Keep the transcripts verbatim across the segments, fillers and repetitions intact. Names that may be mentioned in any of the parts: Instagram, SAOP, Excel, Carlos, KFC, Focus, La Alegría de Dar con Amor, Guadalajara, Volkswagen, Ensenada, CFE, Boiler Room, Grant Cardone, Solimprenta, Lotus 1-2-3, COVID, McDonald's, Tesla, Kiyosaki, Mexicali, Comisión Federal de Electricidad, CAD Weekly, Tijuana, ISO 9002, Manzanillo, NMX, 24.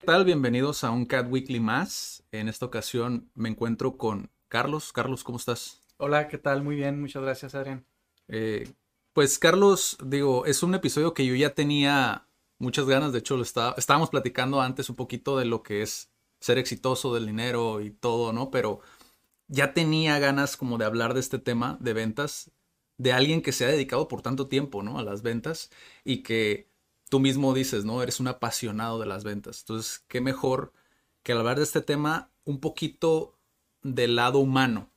¿Qué tal? Bienvenidos a un C A D Weekly más. En esta ocasión me encuentro con Carlos. Carlos, ¿cómo estás? Hola, ¿qué tal? Muy bien, muchas gracias, Adrián. Eh, pues, Carlos, digo, es un episodio que yo ya tenía muchas ganas. De hecho, lo está, estábamos platicando antes un poquito de lo que es ser exitoso, del dinero y todo, ¿no? Pero ya tenía ganas como de hablar de este tema de ventas, de alguien que se ha dedicado por tanto tiempo, ¿no?, a las ventas, y que tú mismo dices, ¿no?, eres un apasionado de las ventas. Entonces, qué mejor que hablar de este tema un poquito del lado humano,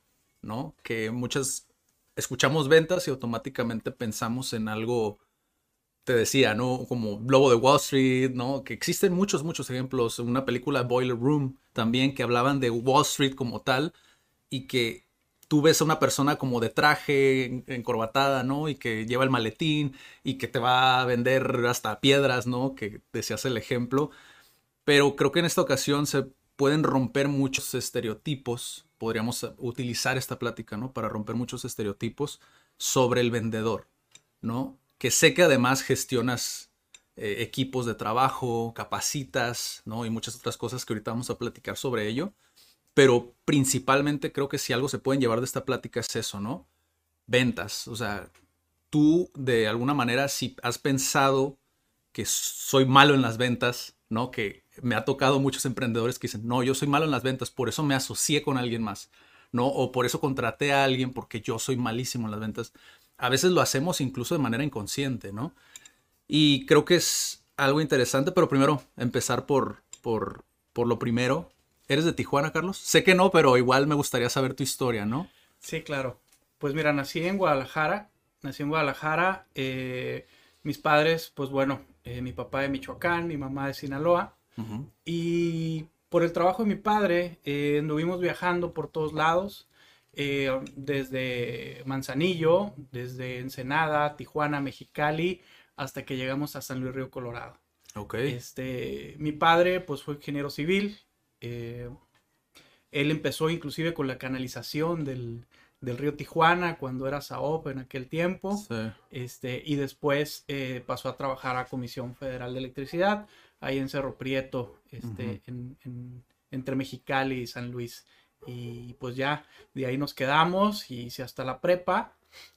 ¿no? Que muchas escuchamos ventas y automáticamente pensamos en algo, te decía, ¿no?, como Lobo de Wall Street, ¿no?, que existen muchos, muchos ejemplos. Una película, Boiler Room, también, que hablaban de Wall Street como tal, y que tú ves a una persona como de traje, encorbatada, ¿no?, y que lleva el maletín y que te va a vender hasta piedras, ¿no?, que decías el ejemplo. Pero creo que en esta ocasión se pueden romper muchos estereotipos. Podríamos utilizar esta plática, ¿no?, para romper muchos estereotipos sobre el vendedor, ¿no? Que sé que además gestionas eh, equipos de trabajo, capacitas, ¿no?, y muchas otras cosas que ahorita vamos a platicar sobre ello. Pero principalmente creo que si algo se pueden llevar de esta plática es eso, ¿no? Ventas. O sea, tú de alguna manera, si has pensado que soy malo en las ventas, ¿no?, que me ha tocado muchos emprendedores que dicen, no, yo soy malo en las ventas, por eso me asocié con alguien más, ¿no? O por eso contraté a alguien porque yo soy malísimo en las ventas. A veces lo hacemos incluso de manera inconsciente, ¿no? Y creo que es algo interesante, pero primero empezar por, por, por lo primero. ¿Eres de Tijuana, Carlos? Sé que no, pero igual me gustaría saber tu historia, ¿no? Sí, claro. Pues mira, nací en Guadalajara. Nací en Guadalajara. Eh, mis padres, pues bueno, eh, mi papá de Michoacán, mi mamá de Sinaloa. Uh-huh. Y por el trabajo de mi padre, eh, anduvimos viajando por todos lados. Eh, desde Manzanillo, desde Ensenada, Tijuana, Mexicali, hasta que llegamos a San Luis Río Colorado. Ok. Este, mi padre, pues fue ingeniero civil. Eh, él empezó inclusive con la canalización del, del río Tijuana cuando era S A O P en aquel tiempo. Sí. Este, y después eh, pasó a trabajar a Comisión Federal de Electricidad, ahí en Cerro Prieto, este, uh-huh. en, en, entre Mexicali y San Luis. Y pues ya de ahí nos quedamos y hice hasta la prepa.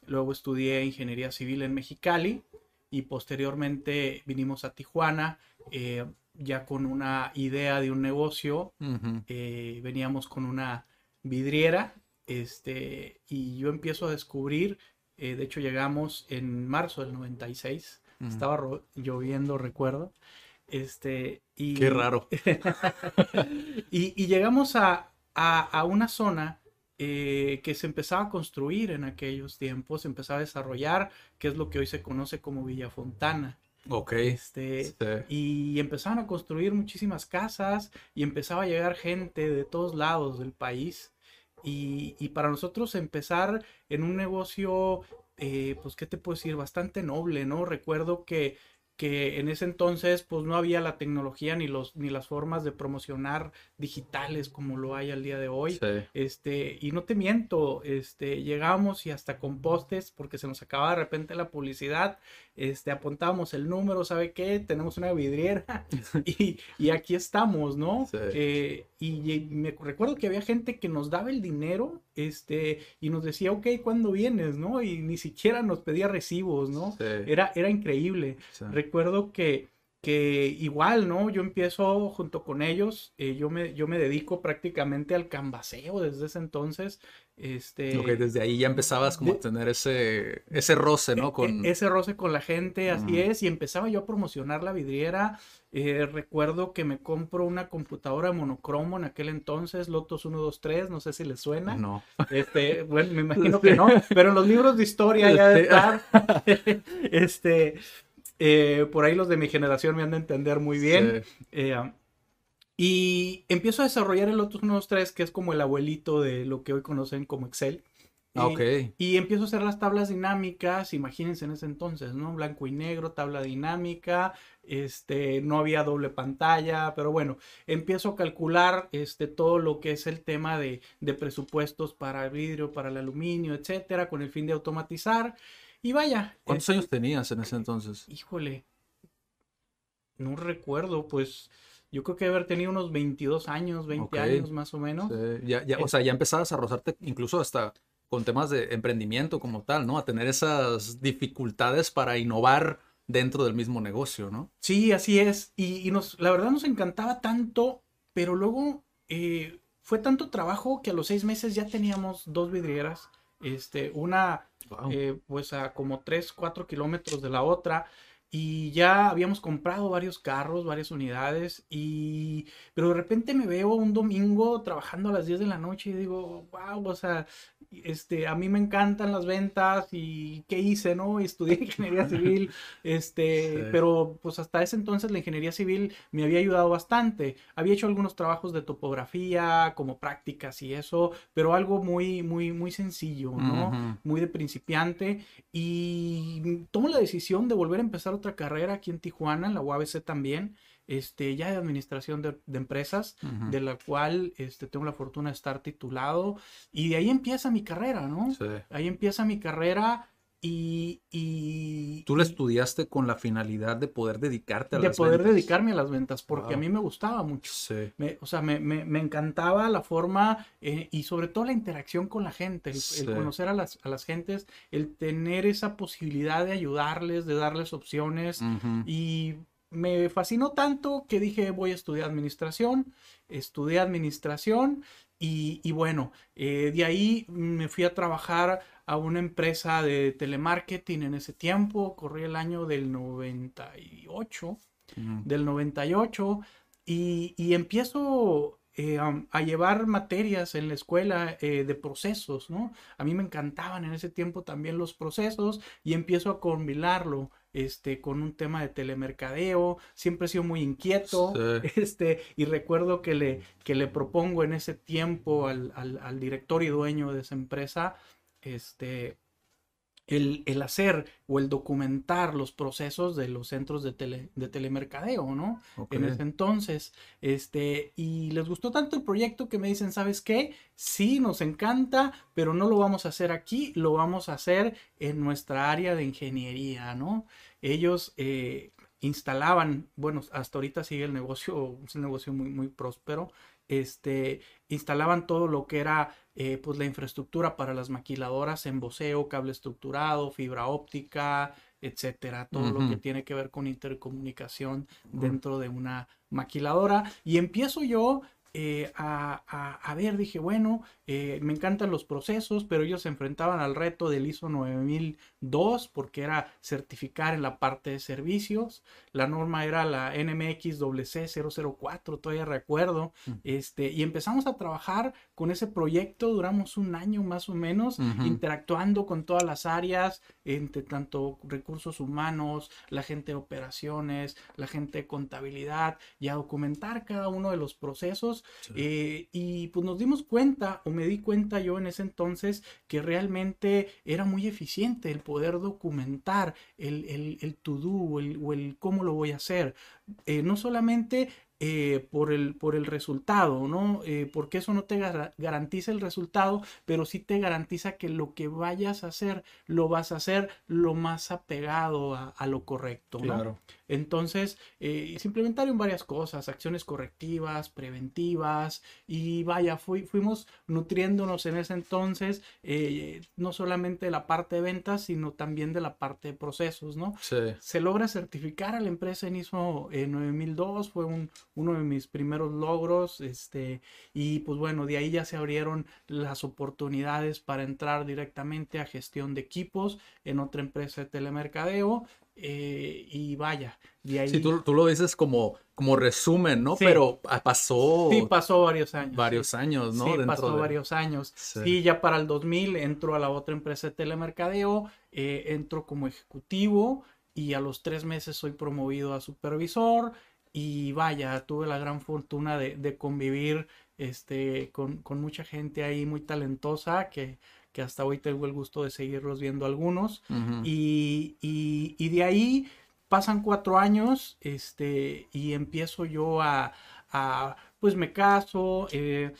Luego estudié Ingeniería Civil en Mexicali y posteriormente vinimos a Tijuana. Eh, ya con una idea de un negocio, uh-huh. eh, veníamos con una vidriera, este, y yo empiezo a descubrir, eh, de hecho llegamos en marzo del noventa y seis, uh-huh. estaba ro- lloviendo, recuerdo, este, y... ¡Qué raro! y, y llegamos a, a, a una zona eh, que se empezaba a construir en aquellos tiempos, se empezaba a desarrollar, que es lo que hoy se conoce como Villafontana. Ok. Este, sí. Y empezaron a construir muchísimas casas y empezaba a llegar gente de todos lados del país. Y, y para nosotros empezar en un negocio, eh, pues, ¿qué te puedo decir? Bastante noble, ¿no? Recuerdo que, que en ese entonces, pues, no había la tecnología ni, los, ni las formas de promocionar digitales como lo hay al día de hoy. Sí. Este, y no te miento, este, llegábamos y hasta con postes, porque se nos acababa de repente la publicidad. Este, apuntábamos el número, ¿sabe qué? Tenemos una vidriera y, y aquí estamos, ¿no? Sí. Eh, y, y me recuerdo que había gente que nos daba el dinero, este, y nos decía, ok, ¿cuándo vienes?, ¿no? Y ni siquiera nos pedía recibos, ¿no? Sí. Era, era increíble. Sí. Recuerdo que, que igual, ¿no? Yo empiezo junto con ellos, eh, yo, me, yo me dedico prácticamente al canvaseo desde ese entonces. Este, okay, desde ahí ya empezabas como de, a tener ese, ese roce, ¿no? Con... Ese roce con la gente, así uh-huh. es, y empezaba yo a promocionar la vidriera. Eh, recuerdo que me compro una computadora monocromo en aquel entonces, Lotus uno dos tres, no sé si les suena. No. Este, bueno, me imagino que no, pero en los libros de historia ya de estar. Este, Eh, por ahí los de mi generación me han de entender muy bien. Sí. Eh, y empiezo a desarrollar el Lotus uno dos tres, que es como el abuelito de lo que hoy conocen como Excel. Y, okay. y empiezo a hacer las tablas dinámicas, imagínense en ese entonces, ¿no? Blanco y negro, tabla dinámica, este, no había doble pantalla, pero bueno, empiezo a calcular este, todo lo que es el tema de, de presupuestos para el vidrio, para el aluminio, etcétera, con el fin de automatizar, y vaya. ¿Cuántos eh, años tenías en ese entonces? Híjole, no recuerdo, pues... Yo creo que haber tenido unos veintidós años, veinte okay. años más o menos. Sí. Ya, ya, eh, o sea, ya empezabas a rozarte incluso hasta con temas de emprendimiento como tal, ¿no? A tener esas dificultades para innovar dentro del mismo negocio, ¿no? Sí, así es. Y, y nos, la verdad nos encantaba tanto, pero luego eh, fue tanto trabajo que a los seis meses ya teníamos dos vidrieras. Este, una, wow. eh, pues a como tres, cuatro kilómetros de la otra. Y ya habíamos comprado varios carros, varias unidades, y pero de repente me veo un domingo trabajando a las diez de la noche y digo, wow, o sea, este, a mí me encantan las ventas y qué hice, ¿no? Estudié ingeniería civil, este, sí. pero pues hasta ese entonces la ingeniería civil me había ayudado bastante. Había hecho algunos trabajos de topografía, como prácticas y eso, pero algo muy, muy, muy sencillo, ¿no? Uh-huh. Muy de principiante, y tomo la decisión de volver a empezar otra carrera aquí en Tijuana, en la U A B C también, este, ya de administración de, de empresas, uh-huh. de la cual este, tengo la fortuna de estar titulado, y de ahí empieza mi carrera, ¿no? Sí. Ahí empieza mi carrera y... y ¿Tú la estudiaste con la finalidad de poder dedicarte a de las ventas? De poder dedicarme a las ventas, porque wow. a mí me gustaba mucho. Sí. Me, o sea, me, me, me encantaba la forma eh, y sobre todo la interacción con la gente, el, sí. el conocer a las, a las gentes, el tener esa posibilidad de ayudarles, de darles opciones uh-huh. y... Me fascinó tanto que dije voy a estudiar administración, estudié administración y, y bueno, eh, de ahí me fui a trabajar a una empresa de telemarketing en ese tiempo, corrí el año del noventa y ocho, mm. del noventa y ocho y, y empiezo eh, a, a llevar materias en la escuela eh, de procesos, ¿no? A mí me encantaban en ese tiempo también los procesos y empiezo a combinarlo. Este, con un tema de telemercadeo, siempre he sido muy inquieto, sí. este, y recuerdo que le, que le propongo en ese tiempo al, al, al director y dueño de esa empresa, este, el, el hacer o el documentar los procesos de los centros de, tele, de telemercadeo, ¿no? Okay. En ese entonces, este, y les gustó tanto el proyecto que me dicen, ¿sabes qué? Sí, nos encanta, pero no lo vamos a hacer aquí, lo vamos a hacer en nuestra área de ingeniería, ¿no? Ellos eh, instalaban, bueno, hasta ahorita sigue el negocio, es un negocio muy, muy próspero, este, instalaban todo lo que era, eh, pues, la infraestructura para las maquiladoras en voceo, cable estructurado, fibra óptica, etcétera, todo uh-huh. lo que tiene que ver con intercomunicación uh-huh. dentro de una maquiladora, y empiezo yo Eh, a, a, a ver, dije, bueno, eh, me encantan los procesos, pero ellos se enfrentaban al reto del ISO nueve mil dos, porque era certificar en la parte de servicios, la norma era la N M X doble u ce cero cero cuatro, todavía recuerdo, mm. este, y empezamos a trabajar con ese proyecto, duramos un año más o menos, mm-hmm. interactuando con todas las áreas, entre tanto recursos humanos, la gente de operaciones, la gente de contabilidad, y a documentar cada uno de los procesos. Sí. Eh, y pues nos dimos cuenta, o me di cuenta yo en ese entonces, que realmente era muy eficiente el poder documentar el, el, el to do o el, o el cómo lo voy a hacer, eh, no solamente eh, por, el, por el resultado, ¿no? Eh, porque eso no te gar- garantiza el resultado, pero sí te garantiza que lo que vayas a hacer lo vas a hacer lo más apegado a, a lo correcto, ¿no? Claro. Entonces, eh, se implementaron varias cosas, acciones correctivas, preventivas, y vaya, fui, fuimos nutriéndonos en ese entonces, eh, no solamente de la parte de ventas, sino también de la parte de procesos, ¿no? Sí. Se logra certificar a la empresa en ISO eh, nueve mil dos, fue un, uno de mis primeros logros, este, y pues bueno, de ahí ya se abrieron las oportunidades para entrar directamente a gestión de equipos en otra empresa de telemercadeo, Eh, y vaya, de ahí... Sí, tú, tú lo dices como, como resumen, ¿no? Sí. Pero pasó... Sí, pasó varios años. Varios sí. años, ¿no? Sí, Dentro pasó de... varios años. Sí. Y ya para el dos mil entró a la otra empresa de telemercadeo, eh, entró como ejecutivo y a los tres meses soy promovido a supervisor. Y vaya, tuve la gran fortuna de, de convivir este, con, con mucha gente ahí muy talentosa que, que hasta hoy tengo el gusto de seguirlos viendo algunos. Uh-huh. y, y, y de ahí pasan cuatro años este, y empiezo yo a, a pues me caso, eh,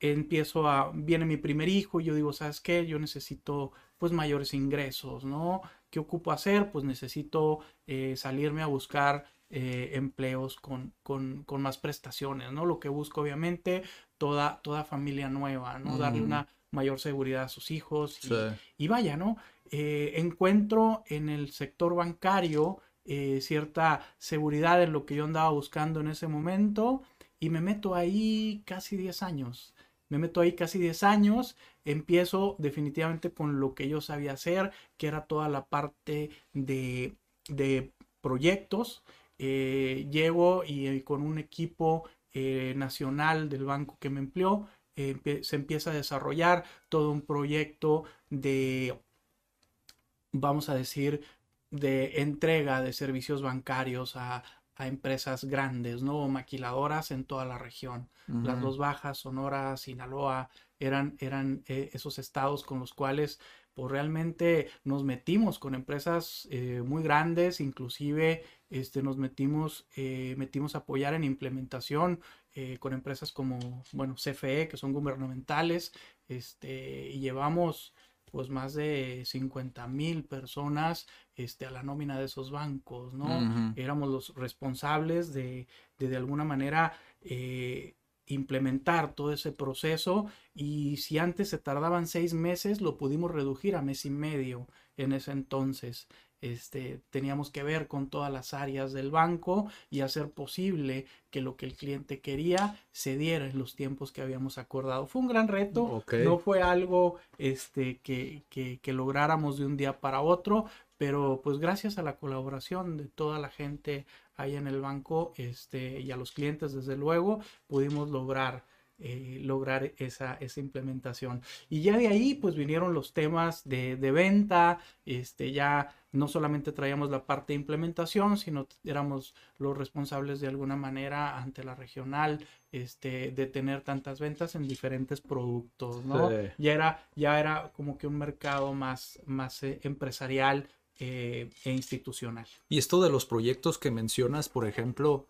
empiezo a, viene mi primer hijo y yo digo, ¿sabes qué? Yo necesito pues mayores ingresos, ¿no? ¿Qué ocupo hacer? Pues necesito eh, salirme a buscar Eh, empleos con, con, con más prestaciones, ¿no? Lo que busco, obviamente, toda, toda familia nueva, ¿no? Mm. Darle una mayor seguridad a sus hijos. Y, sí. y vaya, ¿no? Eh, encuentro en el sector bancario eh, cierta seguridad en lo que yo andaba buscando en ese momento y me meto ahí casi diez años. Me meto ahí casi diez años, empiezo definitivamente con lo que yo sabía hacer, que era toda la parte de, de proyectos. Eh, llego y, y con un equipo eh, nacional del banco que me empleó, eh, se empieza a desarrollar todo un proyecto de, vamos a decir, de entrega de servicios bancarios a, a empresas grandes, ¿no? Maquiladoras en toda la región. Uh-huh. Las Dos Bajas, Sonora, Sinaloa, eran, eran eh, esos estados con los cuales pues, realmente nos metimos con empresas eh, muy grandes, inclusive... Este, nos metimos, eh, metimos a apoyar en implementación eh, con empresas como, bueno, C F E, que son gubernamentales, este, y llevamos pues más de cincuenta mil personas este, a la nómina de esos bancos, ¿no? Uh-huh. Éramos los responsables de, de, de alguna manera, eh, implementar todo ese proceso, y si antes se tardaban seis meses, lo pudimos reducir a mes y medio en ese entonces. Este, teníamos que ver con todas las áreas del banco y hacer posible que lo que el cliente quería se diera en los tiempos que habíamos acordado. Fue un gran reto, okay. No fue algo este, que, que, que lográramos de un día para otro, pero pues gracias a la colaboración de toda la gente ahí en el banco este, y a los clientes desde luego pudimos lograr Eh, lograr esa, esa implementación. Y ya de ahí pues vinieron los temas de, de venta, este, ya no solamente traíamos la parte de implementación, sino éramos los responsables de alguna manera ante la regional este, de tener tantas ventas en diferentes productos, ¿no? Sí. Ya era, ya era como que un mercado más, más eh, empresarial eh, e institucional. Y esto de los proyectos que mencionas, por ejemplo,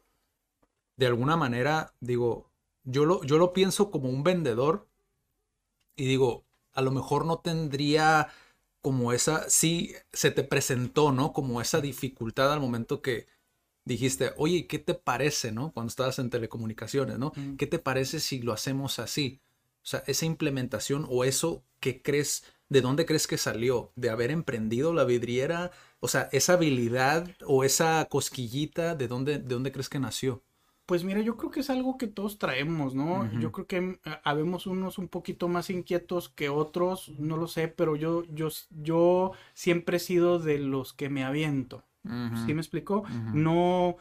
de alguna manera, digo, Yo lo, yo lo pienso como un vendedor y digo, a lo mejor no tendría como esa, sí se te presentó, ¿no? Como esa dificultad al momento que dijiste, oye, ¿qué te parece, no? Cuando estabas en telecomunicaciones, ¿no? Mm. ¿Qué te parece si lo hacemos así? O sea, esa implementación o eso que crees, ¿de dónde crees que salió? ¿De haber emprendido la vidriera? O sea, esa habilidad o esa cosquillita, ¿de dónde, de dónde crees que nació? Pues mira, yo creo que es algo que todos traemos, ¿no? Uh-huh. Yo creo que habemos unos un poquito más inquietos que otros, no lo sé, pero yo, yo, yo siempre he sido de los que me aviento. Uh-huh. ¿Sí me explicó? Uh-huh. No,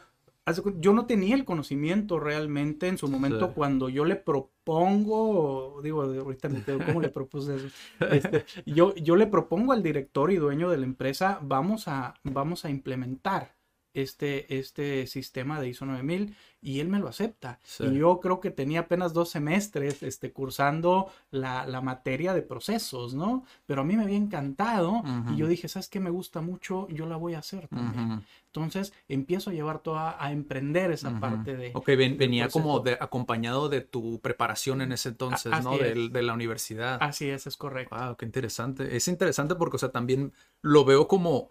yo no tenía el conocimiento realmente en su momento, sí. Cuando yo le propongo, digo, ahorita me quedo, ¿cómo le propuse eso? Este, yo, yo le propongo al director y dueño de la empresa, vamos a, vamos a implementar. Este, este sistema de ISO nueve mil y él me lo acepta. Sí. Y yo creo que tenía apenas dos semestres este, cursando la, la materia de procesos, ¿no? Pero a mí me había encantado. Uh-huh. Y yo dije, ¿sabes qué? Me gusta mucho, yo la voy a hacer también. Uh-huh. Entonces empiezo a llevar toda, a emprender esa uh-huh. parte de... Ok, ven, venía como de, acompañado de tu preparación en ese entonces, a, ¿no? Es. De, de la universidad. Así es, es correcto. Wow, qué interesante. Es interesante porque, o sea, también lo veo como...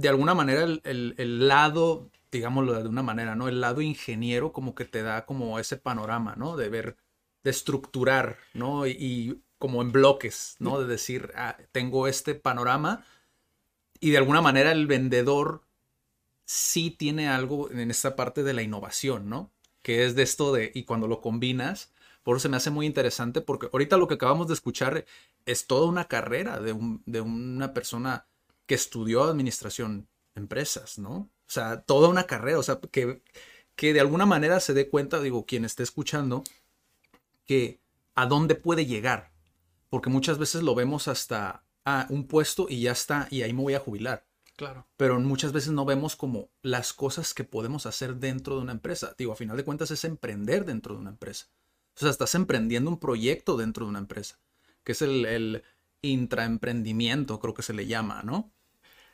De alguna manera, el, el, el lado, digámoslo de una manera, ¿no? El lado ingeniero como que te da como ese panorama, ¿no? De ver, de estructurar, ¿no? Y, y como en bloques, ¿no? De decir, ah, tengo este panorama. Y de alguna manera el vendedor sí tiene algo en esta parte de la innovación, ¿no? Que es de esto de, y cuando lo combinas, por eso se me hace muy interesante porque ahorita lo que acabamos de escuchar es toda una carrera de, un, de una persona... que estudió administración de empresas, ¿no? O sea, toda una carrera, o sea, que, que de alguna manera se dé cuenta, digo, quien esté escuchando, que a dónde puede llegar. Porque muchas veces lo vemos hasta ah, un puesto y ya está, y ahí me voy a jubilar. Claro. Pero muchas veces no vemos como las cosas que podemos hacer dentro de una empresa. Digo, a final de cuentas es emprender dentro de una empresa. O sea, estás emprendiendo un proyecto dentro de una empresa, que es el, el intraemprendimiento, creo que se le llama, ¿no?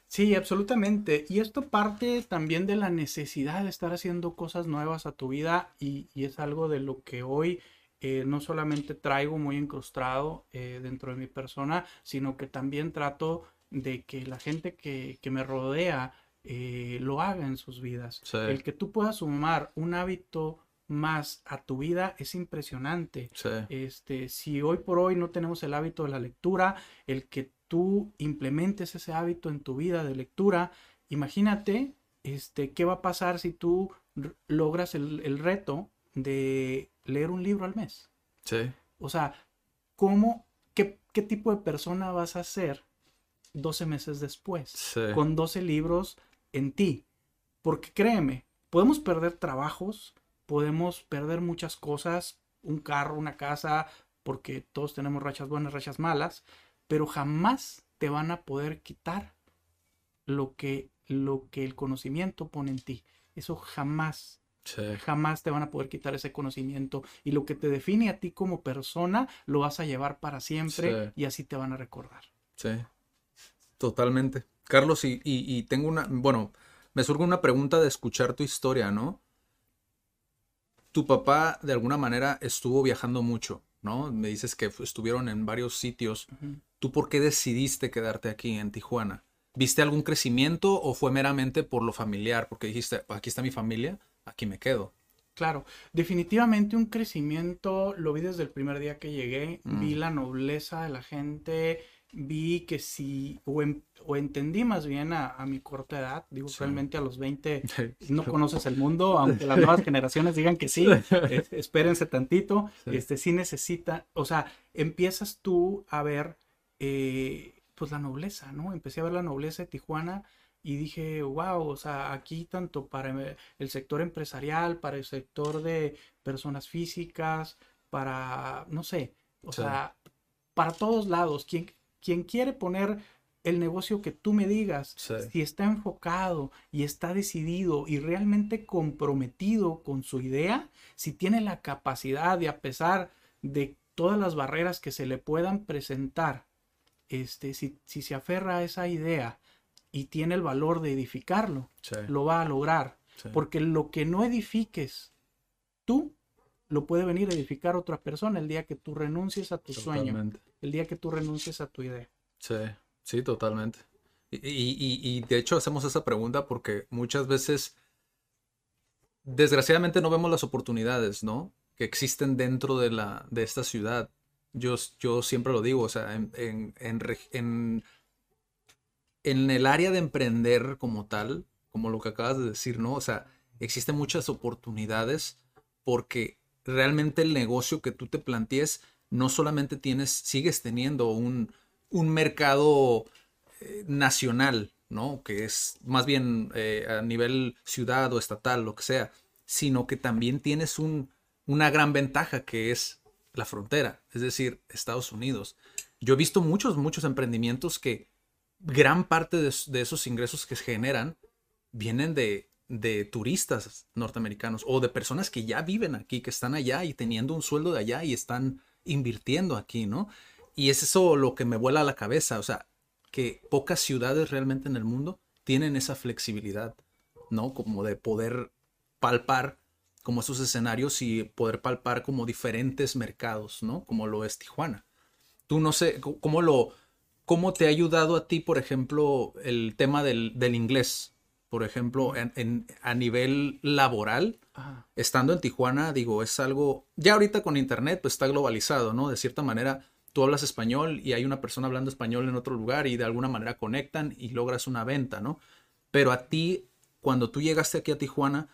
Sí, absolutamente. Y esto parte también de la necesidad de estar haciendo cosas nuevas a tu vida, y, y es algo de lo que hoy eh, no solamente traigo muy incrustado eh, dentro de mi persona, sino que también trato de que la gente que, que me rodea eh, lo haga en sus vidas. Sí. El que tú puedas sumar un hábito más a tu vida es impresionante. Sí. Este, si hoy por hoy no tenemos el hábito de la lectura, el que tú implementes ese hábito en tu vida de lectura, imagínate este, qué va a pasar si tú logras el, el reto de leer un libro al mes. Sí. O sea, ¿cómo, qué, qué tipo de persona vas a ser doce meses después? Sí. Con doce libros en ti. Porque créeme, podemos perder trabajos, podemos perder muchas cosas, un carro, una casa, porque todos tenemos rachas buenas, rachas malas, pero jamás te van a poder quitar lo que, lo que el conocimiento pone en ti. Eso jamás, sí. jamás te van a poder quitar ese conocimiento. Y lo que te define a ti como persona lo vas a llevar para siempre, sí. y así te van a recordar. Sí, totalmente. Carlos, y, y, y tengo una, bueno, me surge una pregunta de escuchar tu historia, ¿no? Tu papá de alguna manera estuvo viajando mucho, ¿no? Me dices que estuvieron en varios sitios. Uh-huh. ¿Tú por qué decidiste quedarte aquí en Tijuana? ¿Viste algún crecimiento o fue meramente por lo familiar? Porque dijiste, aquí está mi familia, aquí me quedo. Claro, definitivamente un crecimiento lo vi desde el primer día que llegué. Mm. Vi la nobleza de la gente, vi que sí, o, en, o entendí más bien a, a mi corta edad, digo, sí. realmente a los veinte no conoces el mundo, aunque las nuevas generaciones digan que sí, es, espérense tantito, sí. este sí necesita, o sea, empiezas tú a ver, eh, pues la nobleza, ¿no? Empecé a ver la nobleza de Tijuana y dije, wow, o sea, aquí tanto para el sector empresarial, para el sector de personas físicas, para, no sé, o sí. sea, para todos lados, ¿quién? Quien quiere poner el negocio que tú me digas, sí. si está enfocado y está decidido y realmente comprometido con su idea, si tiene la capacidad de, a pesar de todas las barreras que se le puedan presentar, este, si, si se aferra a esa idea y tiene el valor de edificarlo, sí. lo va a lograr. Sí. Porque lo que no edifiques tú, lo puede venir a edificar otra persona el día que tú renuncies a tu totalmente. Sueño, el día que tú renuncies a tu idea. Sí, sí, totalmente. Y, y, y de hecho hacemos esa pregunta porque muchas veces, desgraciadamente, no vemos las oportunidades, ¿no? Que existen dentro de, la, de esta ciudad. Yo, yo siempre lo digo, o sea, en, en, en, en, en el área de emprender como tal, como lo que acabas de decir, ¿no? O sea, existen muchas oportunidades porque realmente el negocio que tú te plantees, no solamente tienes, sigues teniendo un, un mercado eh, nacional, ¿no? Que es más bien eh, a nivel ciudad o estatal, lo que sea, sino que también tienes un, una gran ventaja que es la frontera, es decir, Estados Unidos. Yo he visto muchos, muchos emprendimientos que gran parte de, de esos ingresos que generan vienen de... de turistas norteamericanos o de personas que ya viven aquí, que están allá y teniendo un sueldo de allá y están invirtiendo aquí, ¿no? Y es eso lo que me vuela a la cabeza, o sea, que pocas ciudades realmente en el mundo tienen esa flexibilidad, ¿no? Como de poder palpar como esos escenarios y poder palpar como diferentes mercados, ¿no? Como lo es Tijuana. Tú no sé, ¿cómo lo, cómo te ha ayudado a ti, por ejemplo, el tema del, del inglés? Por ejemplo, en, en, a nivel laboral, ajá. estando en Tijuana, digo, es algo... Ya ahorita con internet, pues está globalizado, ¿no? De cierta manera, tú hablas español y hay una persona hablando español en otro lugar y de alguna manera conectan y logras una venta, ¿no? Pero a ti, cuando tú llegaste aquí a Tijuana,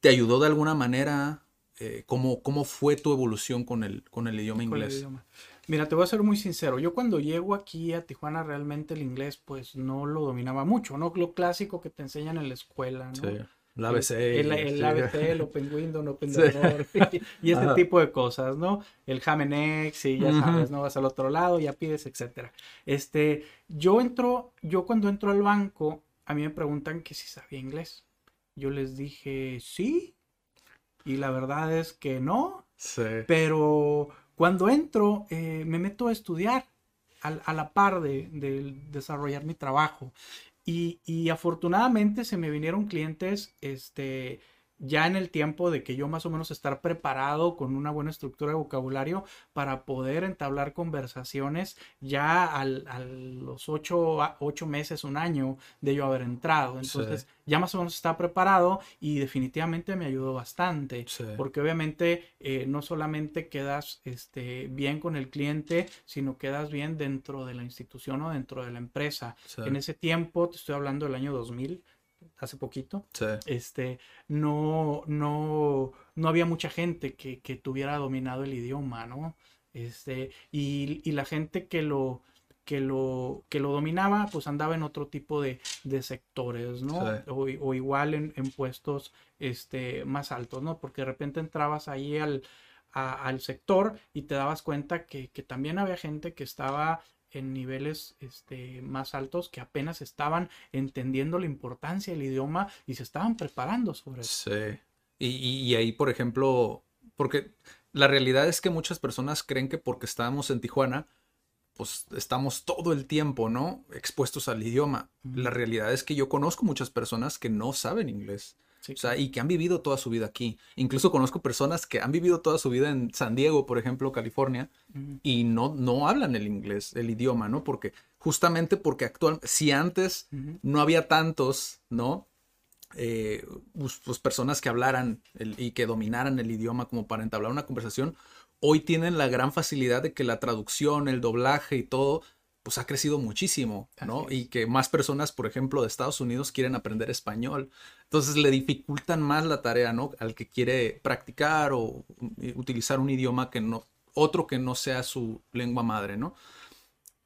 ¿te ayudó de alguna manera? Eh, ¿cómo, cómo fue tu evolución con el, con el idioma inglés? El idioma. Mira, te voy a ser muy sincero. Yo cuando llego aquí a Tijuana, realmente el inglés, pues, no lo dominaba mucho, ¿no? Lo clásico que te enseñan en la escuela, ¿no? Sí. El A B C. El, el, el sí. A B C, el Open Window, el Open Door, sí. y, y este ah. tipo de cosas, ¿no? El Jamenex y ya sabes, uh-huh. ¿no? Vas al otro lado, ya pides, etcétera. Este, yo entro, yo cuando entro al banco, a mí me preguntan que si sabía inglés. Yo les dije, sí. Y la verdad es que no. Sí. Pero cuando entro, eh, me meto a estudiar a, a la par de, de desarrollar mi trabajo. Y, y afortunadamente se me vinieron clientes este, ya en el tiempo de que yo más o menos estar preparado con una buena estructura de vocabulario para poder entablar conversaciones ya al, a los ocho, ocho meses, un año de yo haber entrado. Entonces sí. ya más o menos estaba preparado y definitivamente me ayudó bastante. Sí. Porque obviamente eh, no solamente quedas este, bien con el cliente, sino quedas bien dentro de la institución o dentro de la empresa. Sí. En ese tiempo, te estoy hablando del año dos mil, hace poquito, sí. este, no, no, no había mucha gente que, que tuviera dominado el idioma, ¿no? Este, y, y la gente que lo, que, lo, que lo dominaba, pues andaba en otro tipo de, de sectores, ¿no? Sí. O, o igual en, en puestos este, más altos, ¿no? Porque de repente entrabas ahí al, a, al sector y te dabas cuenta que, que también había gente que estaba en niveles este, más altos que apenas estaban entendiendo la importancia del idioma y se estaban preparando sobre eso. Sí. Y, y, y ahí, por ejemplo, porque la realidad es que muchas personas creen que porque estábamos en Tijuana, pues estamos todo el tiempo, ¿no? Expuestos al idioma. Mm. La realidad es que yo conozco muchas personas que no saben inglés. Sí. O sea, y que han vivido toda su vida aquí. Incluso conozco personas que han vivido toda su vida en San Diego, por ejemplo, California, uh-huh. y no, no hablan el inglés, el idioma, ¿no? Porque justamente porque actualmente, si antes uh-huh. no había tantos, ¿no? Eh, pues, pues personas que hablaran el, y que dominaran el idioma como para entablar una conversación, hoy tienen la gran facilidad de que la traducción, el doblaje y todo, pues ha crecido muchísimo, ¿no? Y que más personas, por ejemplo, de Estados Unidos quieren aprender español. Entonces le dificultan más la tarea, ¿no? Al que quiere practicar o utilizar un idioma que no, otro que no sea su lengua madre, ¿no?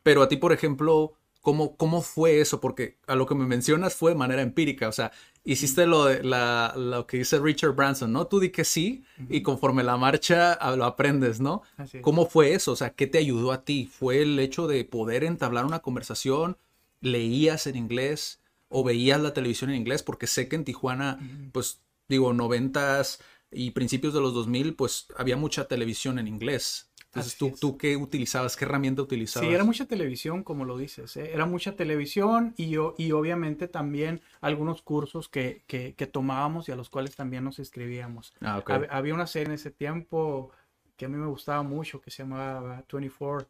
Pero a ti, por ejemplo, ¿cómo, cómo fue eso? Porque a lo que me mencionas fue de manera empírica, o sea, hiciste lo, de, la, lo que dice Richard Branson, ¿no? Tú di que sí uh-huh. y conforme la marcha lo aprendes, ¿no? Así es. ¿Cómo fue eso? O sea, ¿qué te ayudó a ti? ¿Fue el hecho de poder entablar una conversación? ¿Leías en inglés o veías la televisión en inglés? Porque sé que en Tijuana, uh-huh. pues, digo, noventas y principios de los dos mil, pues, había mucha televisión en inglés. Entonces, ¿tú, ¿tú qué utilizabas? ¿Qué herramienta utilizabas? Sí, era mucha televisión, como lo dices, ¿eh? Era mucha televisión y, yo, y obviamente también algunos cursos que, que, que tomábamos y a los cuales también nos inscribíamos. Ah, okay. Hab- había una serie en ese tiempo que a mí me gustaba mucho, que se llamaba veinticuatro.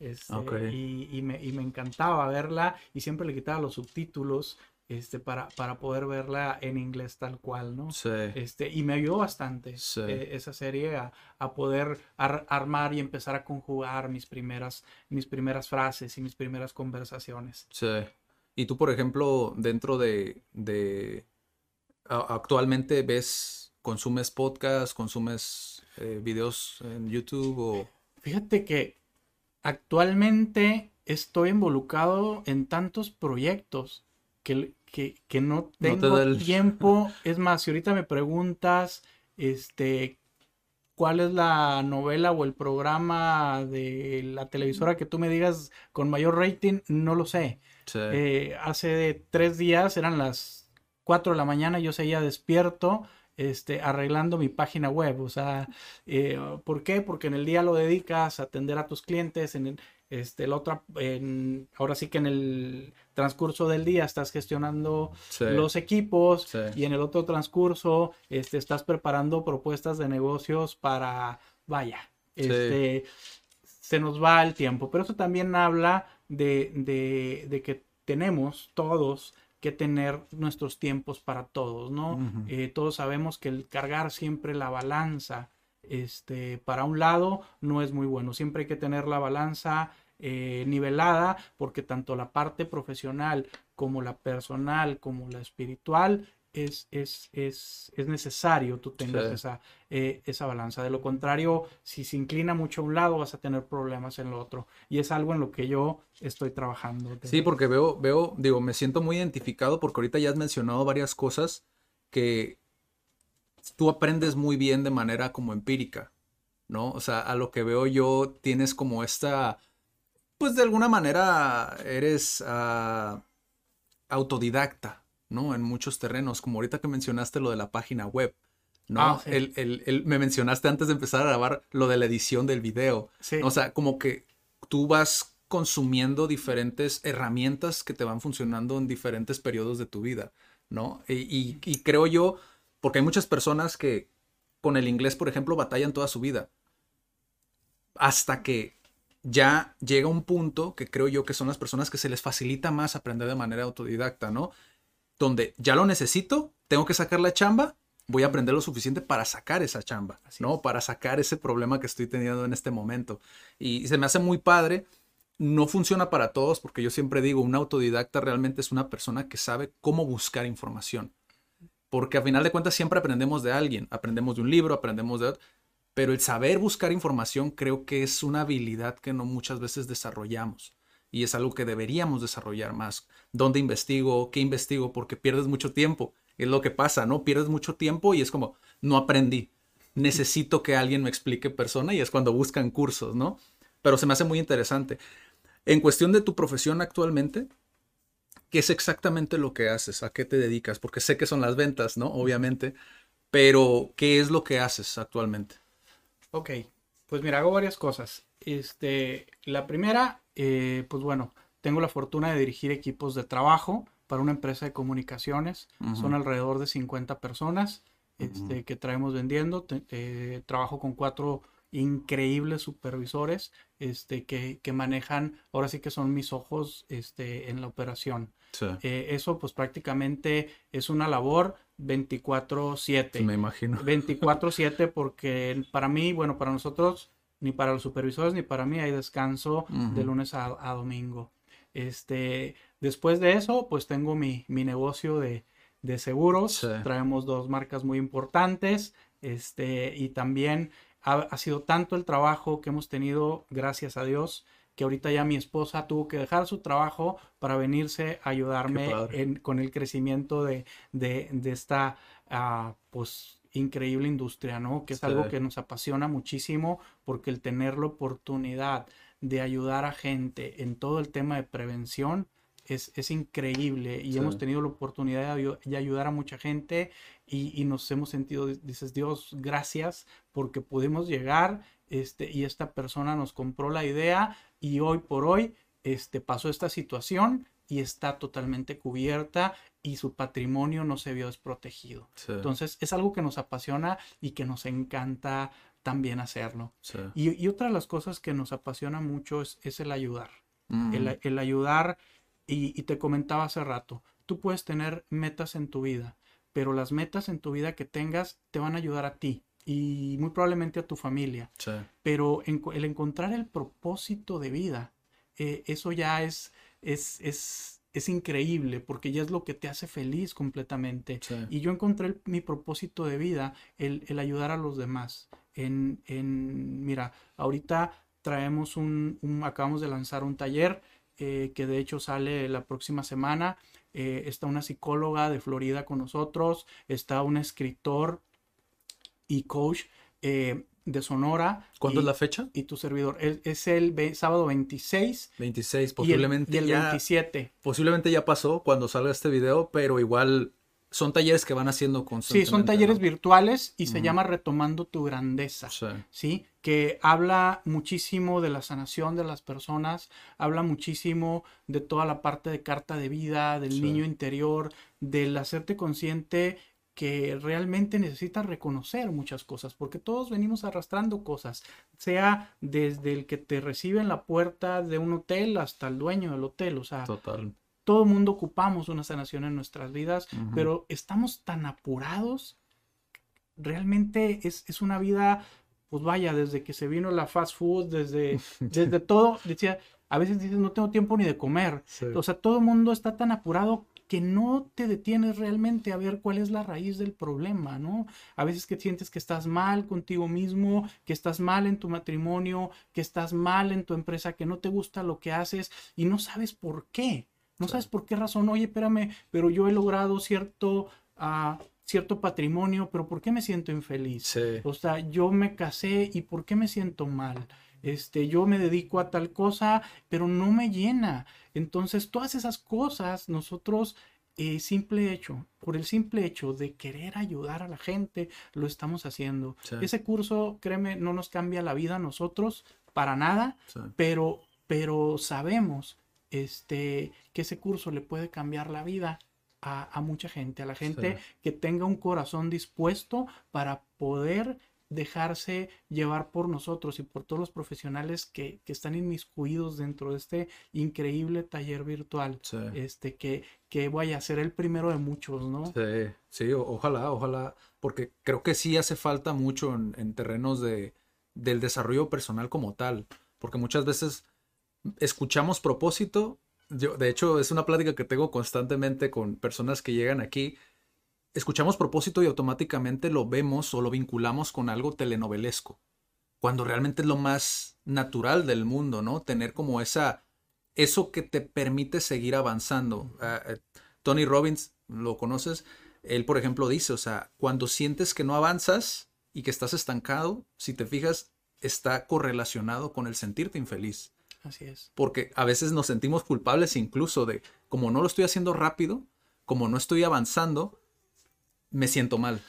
Este, okay. y, y, me, y me encantaba verla y siempre le quitaba los subtítulos. Este, para, para poder verla en inglés tal cual, ¿no? Sí. Este, y me ayudó bastante sí. eh, esa serie a, a poder ar, armar y empezar a conjugar mis primeras, mis primeras frases y mis primeras conversaciones. Sí. Y tú, por ejemplo, dentro de... de a, actualmente ves, consumes podcasts, consumes eh, videos en YouTube o... Fíjate que actualmente estoy involucrado en tantos proyectos Que, que, que no tengo no te el... tiempo. Es más, si ahorita me preguntas este, cuál es la novela o el programa de la televisora que tú me digas con mayor rating, no lo sé. Sí. Eh, hace tres días eran las cuatro de la mañana, yo seguía despierto este, arreglando mi página web. O sea, eh, ¿por qué? Porque en el día lo dedicas a atender a tus clientes, en el... Este, la otra, en, ahora sí que en el transcurso del día estás gestionando sí. los equipos sí. y en el otro transcurso este, estás preparando propuestas de negocios para, vaya, este, sí. se nos va el tiempo. Pero eso también habla de, de, de que tenemos todos que tener nuestros tiempos para todos, ¿no? Uh-huh. Eh, todos sabemos que el cargar siempre la balanza este, para un lado no es muy bueno. Siempre hay que tener la balanza Eh, nivelada, porque tanto la parte profesional como la personal como la espiritual es, es, es, es necesario tú tengas sí. esa, eh, esa balanza. De lo contrario, si se inclina mucho a un lado, vas a tener problemas en lo otro, y es algo en lo que yo estoy trabajando. Sí, porque veo, veo digo, me siento muy identificado, porque ahorita ya has mencionado varias cosas que tú aprendes muy bien de manera como empírica, ¿no? O sea, a lo que veo yo, tienes como esta... pues de alguna manera eres uh, autodidacta, ¿no? En muchos terrenos, como ahorita que mencionaste lo de la página web, ¿no? Ah, sí. el, el, el, me mencionaste antes de empezar a grabar lo de la edición del video. Sí. O sea, como que tú vas consumiendo diferentes herramientas que te van funcionando en diferentes periodos de tu vida, ¿no? Y, y, y creo yo, porque hay muchas personas que con el inglés, por ejemplo, batallan toda su vida. Hasta que ya llega un punto que creo yo que son las personas que se les facilita más aprender de manera autodidacta, ¿no? Donde ya lo necesito, tengo que sacar la chamba, voy a aprender lo suficiente para sacar esa chamba, ¿no? Para sacar ese problema que estoy teniendo en este momento. Y se me hace muy padre. No funciona para todos porque yo siempre digo, un autodidacta realmente es una persona que sabe cómo buscar información. Porque a final de cuentas siempre aprendemos de alguien. Aprendemos de un libro, aprendemos de otro. Pero el saber buscar información creo que es una habilidad que no muchas veces desarrollamos. Y es algo que deberíamos desarrollar más. ¿Dónde investigo? ¿Qué investigo? Porque pierdes mucho tiempo. Es lo que pasa, ¿no? Pierdes mucho tiempo y es como, no aprendí. Necesito que alguien me explique persona y es cuando buscan cursos, ¿no? Pero se me hace muy interesante. En cuestión de tu profesión actualmente, ¿qué es exactamente lo que haces? ¿A qué te dedicas? Porque sé que son las ventas, ¿no? Obviamente. Pero, ¿qué es lo que haces actualmente? Ok, pues mira, hago varias cosas. Este, la primera, eh, pues bueno, tengo la fortuna de dirigir equipos de trabajo para una empresa de comunicaciones. Uh-huh. Son alrededor de cincuenta personas este, uh-huh. que traemos vendiendo. Te, eh, trabajo con cuatro increíbles supervisores este, que, que manejan, ahora sí que son mis ojos este, en la operación. Sí. Eh, eso pues prácticamente es una labor veinticuatro siete. Me imagino. veinticuatro siete porque para mí, bueno, para nosotros, ni para los supervisores, ni para mí hay descanso uh-huh. de lunes a, a domingo. Este, después de eso, pues tengo mi, mi negocio de, de seguros. Sí. Traemos dos marcas muy importantes. Este, y también ha, ha sido tanto el trabajo que hemos tenido, gracias a Dios, que ahorita ya mi esposa tuvo que dejar su trabajo para venirse a ayudarme en, con el crecimiento de, de, de esta uh, pues, increíble industria, ¿no? Que es sí. algo que nos apasiona muchísimo porque el tener la oportunidad de ayudar a gente en todo el tema de prevención es, es increíble y sí. hemos tenido la oportunidad de, de ayudar a mucha gente y, y nos hemos sentido, dices, Dios, gracias porque pudimos llegar este, y esta persona nos compró la idea. Y hoy por hoy este, pasó esta situación y está totalmente cubierta y su patrimonio no se vio desprotegido. Sí. Entonces, es algo que nos apasiona y que nos encanta también hacerlo. Sí. Y, y otra de las cosas que nos apasiona mucho es, es el ayudar. Mm. El, el ayudar, y, y te comentaba hace rato, tú puedes tener metas en tu vida, pero las metas en tu vida que tengas te van a ayudar a ti. Y muy probablemente a tu familia. Sí. Pero en, el encontrar el propósito de vida, eh, eso ya es, es, es, es increíble, porque ya es lo que te hace feliz completamente. Sí. Y yo encontré el, mi propósito de vida, el, el ayudar a los demás. En, en, mira, ahorita traemos un, un, acabamos de lanzar un taller, eh, que de hecho sale la próxima semana. Eh, está una psicóloga de Florida con nosotros, está un escritor y coach eh, de Sonora. ¿Cuándo y, es la fecha? Y tu servidor. Es, es el ve- sábado veintiséis. veintiséis, posiblemente. Y el, y el ya, veintisiete. Posiblemente ya pasó cuando salga este video, pero igual son talleres que van haciendo constantemente. Sí, son talleres, ¿no? Virtuales y uh-huh. se llama Retomando tu Grandeza. Sí. ¿Sí? Que habla muchísimo de la sanación de las personas, habla muchísimo de toda la parte de carta de vida, del sí. niño interior, del hacerte consciente que realmente necesitas reconocer muchas cosas, porque todos venimos arrastrando cosas, sea desde el que te recibe en la puerta de un hotel hasta el dueño del hotel, o sea, total. Todo el mundo ocupamos una sanación en nuestras vidas, uh-huh. pero estamos tan apurados, realmente es, es una vida, pues vaya, desde que se vino la fast food, desde, desde todo, decía, a veces dices, no tengo tiempo ni de comer, sí. o sea, todo el mundo está tan apurado que no te detienes realmente a ver cuál es la raíz del problema, ¿no? A veces que sientes que estás mal contigo mismo, que estás mal en tu matrimonio, que estás mal en tu empresa, que no te gusta lo que haces y no sabes por qué, no sabes por qué razón. Oye, espérame, pero yo he logrado cierto, uh, cierto patrimonio, pero ¿por qué me siento infeliz? Sí. O sea, yo me casé y ¿por qué me siento mal? este, yo me dedico a tal cosa, pero no me llena. Entonces, todas esas cosas nosotros, eh, simple hecho, por el simple hecho de querer ayudar a la gente, lo estamos haciendo. Sí. Ese curso, créeme, no nos cambia la vida a nosotros para nada, sí. pero, pero sabemos este, que ese curso le puede cambiar la vida a, a mucha gente, a la gente sí. que tenga un corazón dispuesto para poder dejarse llevar por nosotros y por todos los profesionales que, que están inmiscuidos dentro de este increíble taller virtual, sí. este que, que vaya a ser el primero de muchos, ¿no? Sí, sí, o, ojalá, ojalá, porque creo que sí hace falta mucho en, en terrenos de, del desarrollo personal como tal, porque muchas veces escuchamos propósito, yo, de hecho es una plática que tengo constantemente con personas que llegan aquí. Escuchamos propósito y automáticamente lo vemos o lo vinculamos con algo telenovelesco, cuando realmente es lo más natural del mundo, ¿no? Tener como esa, eso que te permite seguir avanzando. Uh, Tony Robbins, ¿lo conoces? Él, por ejemplo, dice, o sea, cuando sientes que no avanzas y que estás estancado, si te fijas, está correlacionado con el sentirte infeliz. Así es. Porque a veces nos sentimos culpables incluso de, como no lo estoy haciendo rápido, como no estoy avanzando, me siento mal.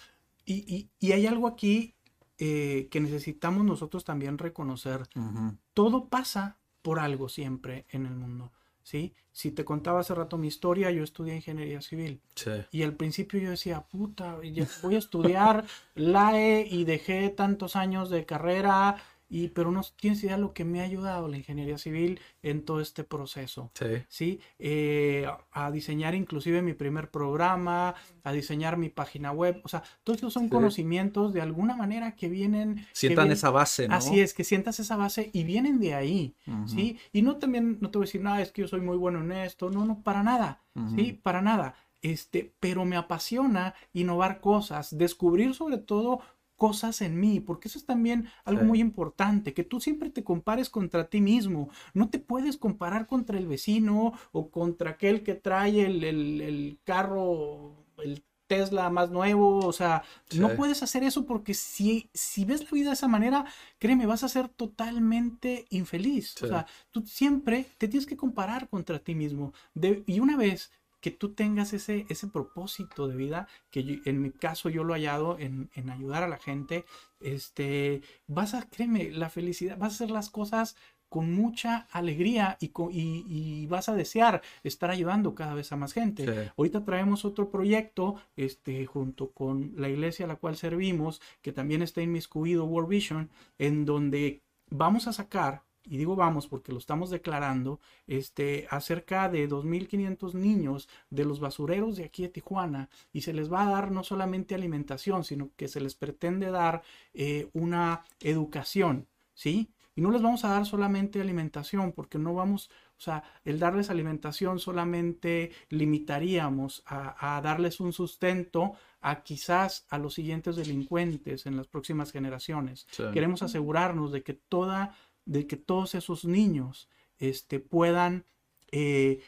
Y, y, y hay algo aquí eh, que necesitamos nosotros también reconocer. Uh-huh. Todo pasa por algo siempre en el mundo, ¿sí? Si te contaba hace rato mi historia, yo estudié ingeniería civil. Sí. Y al principio yo decía, puta, ya voy a estudiar L A E y dejé tantos años de carrera, y, pero no tienes idea lo que me ha ayudado la ingeniería civil en todo este proceso. Sí. ¿Sí? Eh, a diseñar inclusive mi primer programa, a diseñar mi página web. O sea, todos esos son sí. conocimientos de alguna manera que vienen... Sientan que vienen, esa base, ¿no? Así es, que sientas esa base y vienen de ahí, uh-huh. ¿sí? Y no, también, no te voy a decir, no, es que yo soy muy bueno en esto. No, no, para nada, uh-huh. ¿sí? Para nada. Este, pero me apasiona innovar cosas, descubrir sobre todo... cosas en mí, porque eso es también algo sí. muy importante, que tú siempre te compares contra ti mismo, no te puedes comparar contra el vecino o contra aquel que trae el, el, el carro, el Tesla más nuevo, o sea, sí. no puedes hacer eso porque si, si ves la vida de esa manera, créeme, vas a ser totalmente infeliz, sí. o sea, tú siempre te tienes que comparar contra ti mismo, de, y una vez que tú tengas ese, ese propósito de vida, que yo, en mi caso yo lo he hallado en, en ayudar a la gente, este, vas a, créeme, la felicidad, vas a hacer las cosas con mucha alegría y, con, y, y vas a desear estar ayudando cada vez a más gente. Sí. Ahorita traemos otro proyecto este, junto con la iglesia a la cual servimos, que también está inmiscuido, World Vision, en donde vamos a sacar, y digo vamos porque lo estamos declarando, este, a cerca de dos mil quinientos niños de los basureros de aquí de Tijuana, y se les va a dar no solamente alimentación, sino que se les pretende dar eh, una educación, ¿sí? Y no les vamos a dar solamente alimentación porque no vamos, o sea, el darles alimentación solamente limitaríamos a, a darles un sustento a quizás a los siguientes delincuentes en las próximas generaciones. Sí. Queremos asegurarnos de que toda... de que todos esos niños este, puedan eh,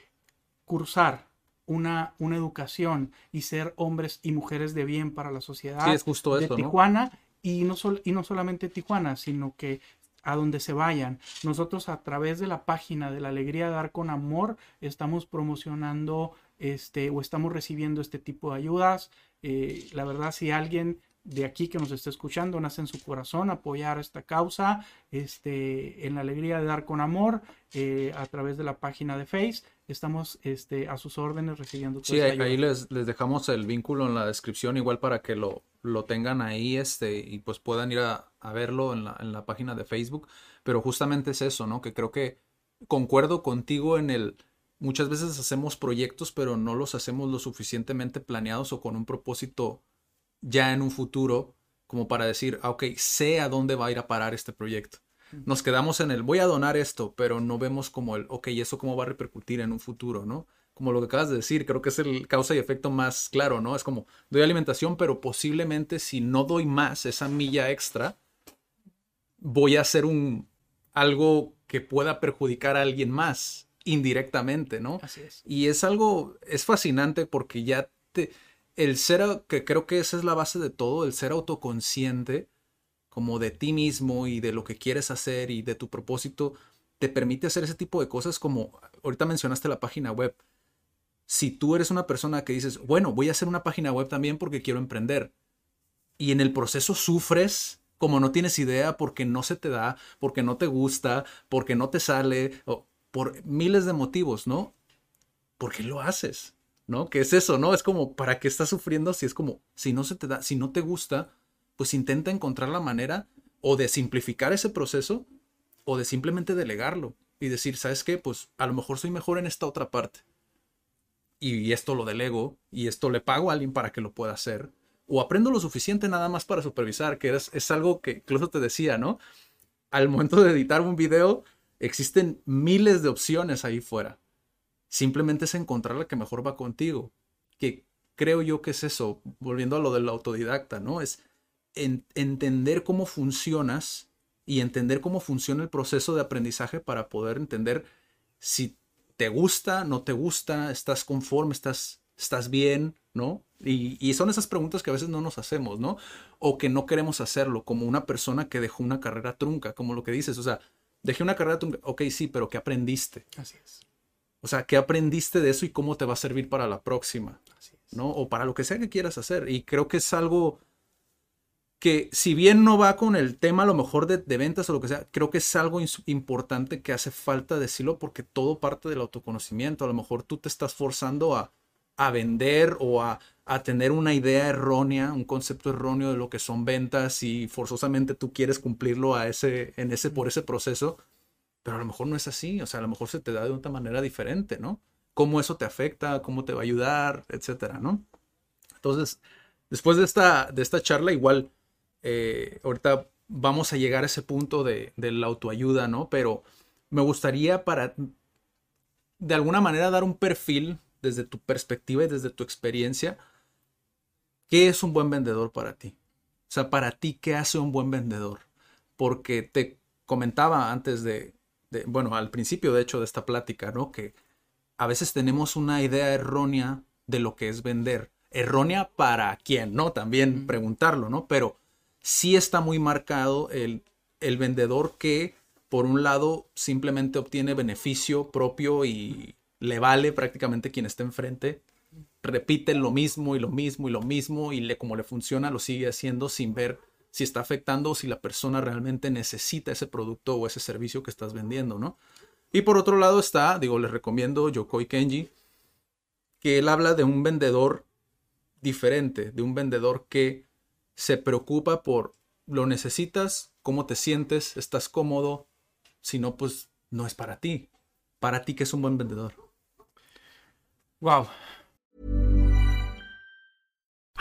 cursar una, una educación y ser hombres y mujeres de bien para la sociedad sí, es justo de eso, Tijuana, ¿no? Y, no sol- y no solamente Tijuana, sino que a donde se vayan. Nosotros a través de la página de La Alegría de Dar con Amor estamos promocionando este, o estamos recibiendo este tipo de ayudas. Eh, la verdad, si alguien... de aquí que nos está escuchando, nace en su corazón apoyar esta causa este, en La Alegría de Dar con Amor eh, a través de la página de Face. Estamos este, a sus órdenes recibiendo. Sí, ahí, ahí les, les dejamos el vínculo en la descripción igual para que lo, lo tengan ahí este, y pues puedan ir a, a verlo en la, en la página de Facebook. Pero justamente es eso, ¿no? Que creo que concuerdo contigo en el... Muchas veces hacemos proyectos pero no los hacemos lo suficientemente planeados o con un propósito ya en un futuro, como para decir, ah, ok, sé a dónde va a ir a parar este proyecto. Nos quedamos en el, voy a donar esto, pero no vemos como el, ok, ¿eso cómo va a repercutir en un futuro, no? Como lo que acabas de decir, creo que es el causa y efecto más claro, ¿no? Es como, doy alimentación, pero posiblemente si no doy más, esa milla extra, voy a hacer un, algo que pueda perjudicar a alguien más, indirectamente, ¿no? Así es. Y es algo, es fascinante porque ya te... El ser, que creo que esa es la base de todo, el ser autoconsciente, como de ti mismo y de lo que quieres hacer y de tu propósito, te permite hacer ese tipo de cosas como, ahorita mencionaste la página web. Si tú eres una persona que dices, bueno, voy a hacer una página web también porque quiero emprender, y en el proceso sufres como no tienes idea porque no se te da, porque no te gusta, porque no te sale, o por miles de motivos, ¿no? ¿Por qué lo haces? ¿No? ¿Qué es eso? ¿No? Es como, ¿para qué estás sufriendo? Si es como, si no se te da, si no te gusta, pues intenta encontrar la manera o de simplificar ese proceso o de simplemente delegarlo y decir, ¿sabes qué? Pues a lo mejor soy mejor en esta otra parte. Y esto lo delego y esto le pago a alguien para que lo pueda hacer. O aprendo lo suficiente nada más para supervisar, que es, es algo que incluso te decía, ¿no? Al momento de editar un video, existen miles de opciones ahí fuera. Simplemente es encontrar la que mejor va contigo. Que creo yo que es eso, volviendo a lo del autodidacta, ¿no? Es en, entender cómo funcionas y entender cómo funciona el proceso de aprendizaje para poder entender si te gusta, no te gusta, estás conforme, estás, estás bien, ¿no? Y, y son esas preguntas que a veces no nos hacemos, ¿no? O que no queremos hacerlo, como una persona que dejó una carrera trunca, como lo que dices, o sea, dejé una carrera trunca, ok, sí, pero ¿qué aprendiste? Así es. O sea, ¿qué aprendiste de eso y cómo te va a servir para la próxima? Así es. ¿No? O para lo que sea que quieras hacer. Y creo que es algo que, si bien no va con el tema a lo mejor de, de ventas o lo que sea, creo que es algo importante que hace falta decirlo porque todo parte del autoconocimiento. A lo mejor tú te estás forzando a, a vender o a, a tener una idea errónea, un concepto erróneo de lo que son ventas y forzosamente tú quieres cumplirlo a ese, en ese, por ese proceso. Pero a lo mejor no es así, o sea, a lo mejor se te da de una manera diferente, ¿no? Cómo eso te afecta, cómo te va a ayudar, etcétera, ¿no? Entonces, después de esta, de esta charla, igual, eh, ahorita vamos a llegar a ese punto de, de la autoayuda, ¿no? Pero me gustaría para, de alguna manera, dar un perfil desde tu perspectiva y desde tu experiencia. ¿Qué es un buen vendedor para ti? O sea, para ti, ¿qué hace un buen vendedor? Porque te comentaba antes de... De, bueno, al principio de hecho de esta plática, ¿no? Que a veces tenemos una idea errónea de lo que es vender. Errónea para quién, ¿no? También mm. preguntarlo, ¿no? Pero sí está muy marcado el, el vendedor que, por un lado, simplemente obtiene beneficio propio y le vale prácticamente quien está enfrente. Repite lo mismo y lo mismo y lo mismo y le, como le funciona lo sigue haciendo sin ver si está afectando o si la persona realmente necesita ese producto o ese servicio que estás vendiendo, ¿no? Y por otro lado está, digo, les recomiendo Yokoi Kenji, que él habla de un vendedor diferente, de un vendedor que se preocupa por lo necesitas, cómo te sientes, estás cómodo, si no, pues no es para ti. Para ti, ¿qué es un buen vendedor? Wow.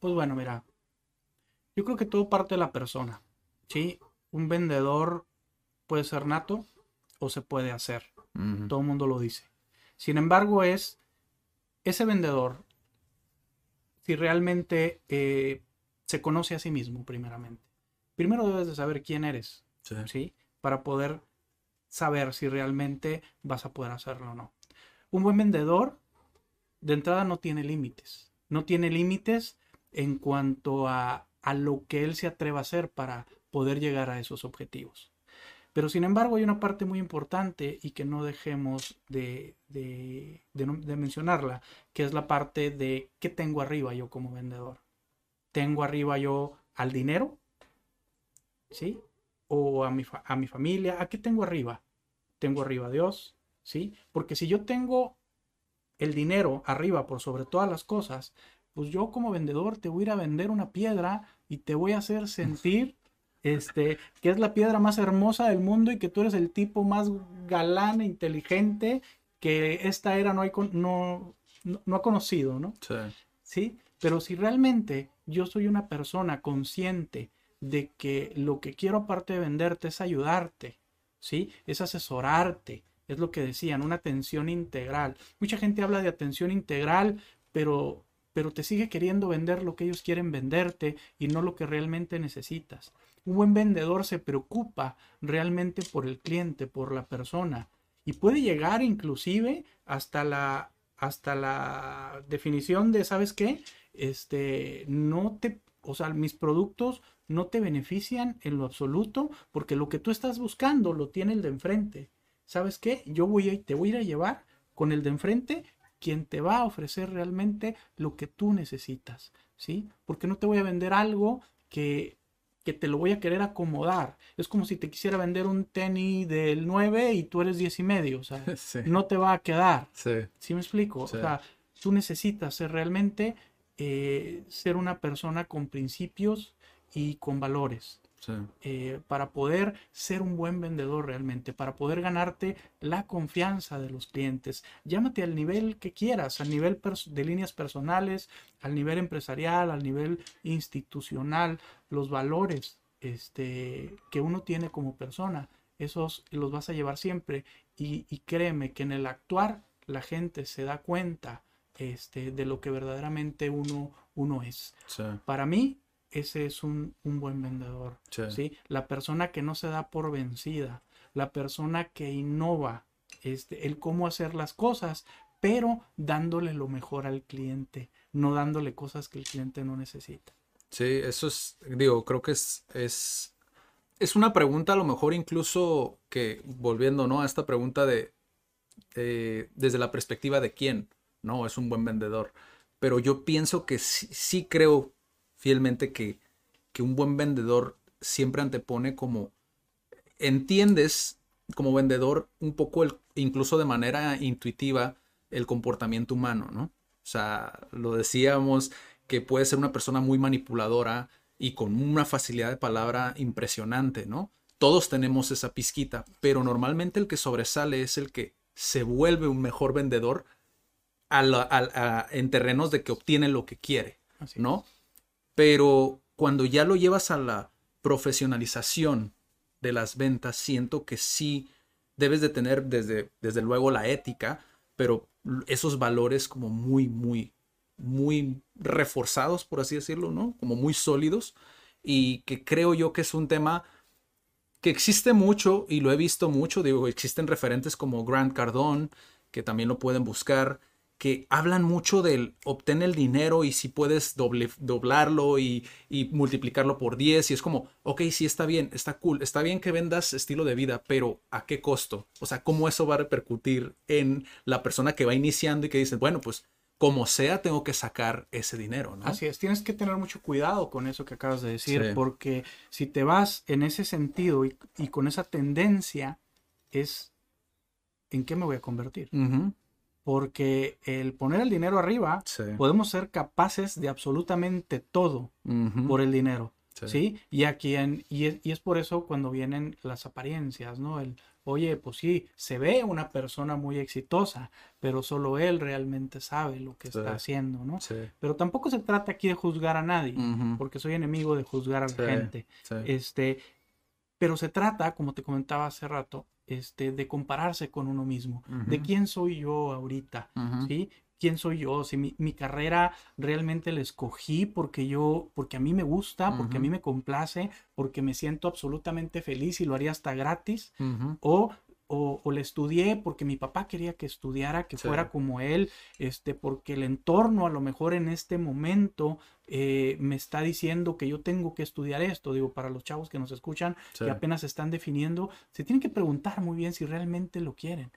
Pues bueno, mira, yo creo que todo parte de la persona, ¿sí? Un vendedor puede ser nato o se puede hacer, uh-huh. Todo el mundo lo dice. Sin embargo, es ese vendedor, si realmente eh, se conoce a sí mismo primeramente. Primero debes de saber quién eres, sí. ¿sí? Para poder saber si realmente vas a poder hacerlo o no. Un buen vendedor, de entrada, no tiene límites. No tiene límites en cuanto a, a lo que él se atreva a hacer para poder llegar a esos objetivos. Pero sin embargo hay una parte muy importante y que no dejemos de, de, de, de mencionarla, que es la parte de qué tengo arriba yo como vendedor. Tengo arriba yo al dinero, ¿sí? O a mi, a mi familia. ¿A qué tengo arriba? Tengo arriba a Dios, ¿sí? Porque si yo tengo el dinero arriba por sobre todas las cosas, pues yo como vendedor te voy a ir a vender una piedra y te voy a hacer sentir este, que es la piedra más hermosa del mundo y que tú eres el tipo más galán e inteligente que esta era no, hay con, no, no, no ha conocido, ¿no? Sí. ¿Sí? Pero si realmente yo soy una persona consciente de que lo que quiero aparte de venderte es ayudarte, ¿sí? Es asesorarte, es lo que decían, una atención integral. Mucha gente habla de atención integral, pero... pero te sigue queriendo vender lo que ellos quieren venderte y no lo que realmente necesitas. Un buen vendedor se preocupa realmente por el cliente, por la persona, y puede llegar inclusive hasta la, hasta la definición de, ¿sabes qué? Este, no te, o sea, mis productos no te benefician en lo absoluto porque lo que tú estás buscando lo tiene el de enfrente. ¿Sabes qué? Yo voy a, te voy a ir a llevar con el de enfrente, quien te va a ofrecer realmente lo que tú necesitas, ¿sí? Porque no te voy a vender algo que, que te lo voy a querer acomodar. Es como si te quisiera vender un tenis del nueve y tú eres diez y medio, o sea, sí. No te va a quedar. Sí. ¿Sí me explico? Sí. O sea, tú necesitas ser realmente eh, ser una persona con principios y con valores. Sí. Eh, para poder ser un buen vendedor realmente, para poder ganarte la confianza de los clientes. Llámate al nivel que quieras, al nivel de líneas personales, al nivel empresarial, al nivel institucional, los valores este, que uno tiene como persona, esos los vas a llevar siempre. Y, y créeme que en el actuar la gente se da cuenta este, de lo que verdaderamente uno, uno es. Sí. Para mí, ese es un, un buen vendedor, sí. ¿Sí? La persona que no se da por vencida, la persona que innova, este, el cómo hacer las cosas, pero dándole lo mejor al cliente, no dándole cosas que el cliente no necesita. Sí, eso es, digo, creo que es, es, es una pregunta a lo mejor incluso que, volviendo, ¿no?, a esta pregunta de, eh, desde la perspectiva de quién, ¿no?, es un buen vendedor, pero yo pienso que sí, sí creo fielmente que, que un buen vendedor siempre antepone como, entiendes como vendedor un poco, el, incluso de manera intuitiva, el comportamiento humano, ¿no? O sea, lo decíamos que puede ser una persona muy manipuladora y con una facilidad de palabra impresionante, ¿no? Todos tenemos esa pizquita, pero normalmente el que sobresale es el que se vuelve un mejor vendedor a la, a, a, en terrenos de que obtiene lo que quiere, ¿no? Pero cuando ya lo llevas a la profesionalización de las ventas, siento que sí debes de tener desde, desde luego la ética, pero esos valores como muy, muy, muy reforzados, por así decirlo, ¿no? Como muy sólidos, y que creo yo que es un tema que existe mucho y lo he visto mucho. Digo, existen referentes como Grant Cardone, que también lo pueden buscar, que hablan mucho del obtén el dinero y si puedes doble, doblarlo y, y multiplicarlo por diez. Y es como, ok, sí, está bien, está cool, está bien que vendas estilo de vida, pero ¿a qué costo? O sea, ¿cómo eso va a repercutir en la persona que va iniciando y que dice, bueno, pues como sea tengo que sacar ese dinero, ¿no? Así es, tienes que tener mucho cuidado con eso que acabas de decir, sí. Porque si te vas en ese sentido y, y con esa tendencia, es ¿en qué me voy a convertir? Uh-huh. Porque el poner el dinero arriba, sí. Podemos ser capaces de absolutamente todo, uh-huh. Por el dinero, sí. ¿Sí? Y, a quien, y, es, y es por eso cuando vienen las apariencias, ¿no? El, oye, pues sí, se ve una persona muy exitosa, pero solo él realmente sabe lo que sí. Está haciendo, ¿no? Sí. Pero tampoco se trata aquí de juzgar a nadie, uh-huh. Porque soy enemigo de juzgar a la sí. Gente. Sí. Este, pero se trata, como te comentaba hace rato, Este, de compararse con uno mismo, uh-huh. De quién soy yo ahorita, uh-huh. ¿Sí? ¿Quién soy yo? Si mi, mi carrera realmente la escogí porque yo, porque a mí me gusta, uh-huh. Porque a mí me complace, porque me siento absolutamente feliz y lo haría hasta gratis, uh-huh. o, o, o la estudié porque mi papá quería que estudiara, que sí. Fuera como él, este, porque el entorno a lo mejor en este momento eh, me está diciendo que yo tengo que estudiar esto. Digo, para los chavos que nos escuchan, sí. Que apenas están definiendo, se tienen que preguntar muy bien si realmente lo quieren.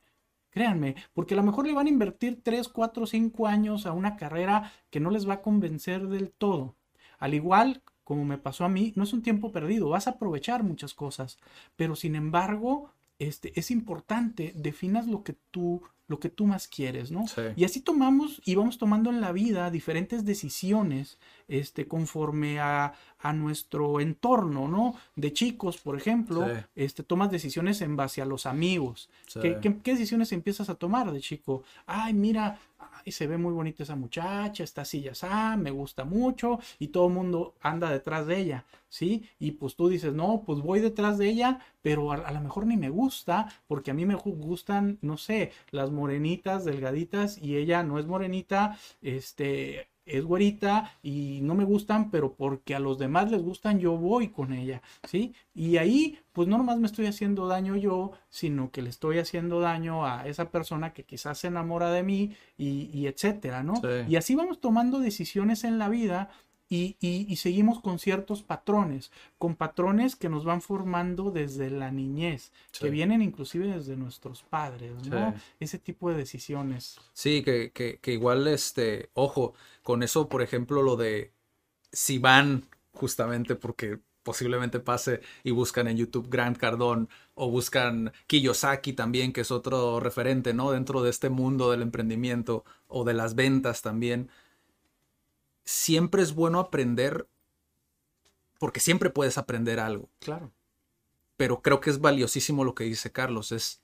Créanme, porque a lo mejor le van a invertir tres, cuatro, cinco años a una carrera que no les va a convencer del todo. Al igual como me pasó a mí, no es un tiempo perdido, vas a aprovechar muchas cosas, pero sin embargo, este, es importante, definas lo que tú, lo que tú más quieres, ¿no? Sí. Y así tomamos y vamos tomando en la vida diferentes decisiones, este, conforme a, a nuestro entorno, ¿no? De chicos, por ejemplo, sí. este, tomas decisiones en base a los amigos. Sí. ¿Qué, qué, ¿Qué decisiones empiezas a tomar de chico? Ay, mira, ay, se ve muy bonita esa muchacha, está así, ya está, me gusta mucho, y todo el mundo anda detrás de ella, ¿sí? Y pues tú dices, no, pues voy detrás de ella, pero a, a lo mejor ni me gusta, porque a mí me gustan, no sé, las morenitas, delgaditas, y ella no es morenita, este... es güerita y no me gustan, pero porque a los demás les gustan, yo voy con ella, ¿sí? Y ahí, pues no nomás me estoy haciendo daño yo, sino que le estoy haciendo daño a esa persona que quizás se enamora de mí y, y etcétera, ¿no? Sí. Y así vamos tomando decisiones en la vida y, y, y seguimos con ciertos patrones, con patrones que nos van formando desde la niñez, sí. que vienen inclusive desde nuestros padres, ¿no? Sí. Ese tipo de decisiones. Sí, que, que, que igual, este, ojo, con eso, por ejemplo, lo de si van justamente porque posiblemente pase y buscan en YouTube Grant Cardone o buscan Kiyosaki también, que es otro referente, ¿no? Dentro de este mundo del emprendimiento o de las ventas también. Siempre es bueno aprender porque siempre puedes aprender algo. Claro. Pero creo que es valiosísimo lo que dice Carlos, es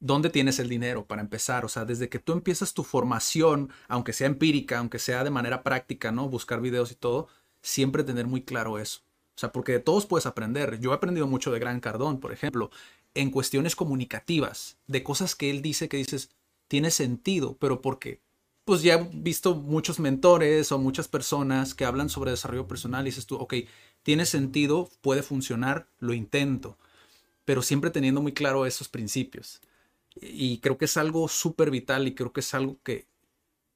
dónde tienes el dinero para empezar. O sea, desde que tú empiezas tu formación, aunque sea empírica, aunque sea de manera práctica, ¿no? Buscar videos y todo, siempre tener muy claro eso. O sea, porque de todos puedes aprender. Yo he aprendido mucho de Grant Cardone, por ejemplo, en cuestiones comunicativas, de cosas que él dice que dices, tiene sentido, pero ¿por qué? Pues ya he visto muchos mentores o muchas personas que hablan sobre desarrollo personal y dices tú, ok, tiene sentido, puede funcionar, lo intento, pero siempre teniendo muy claro esos principios. Y creo que es algo súper vital y creo que es algo que,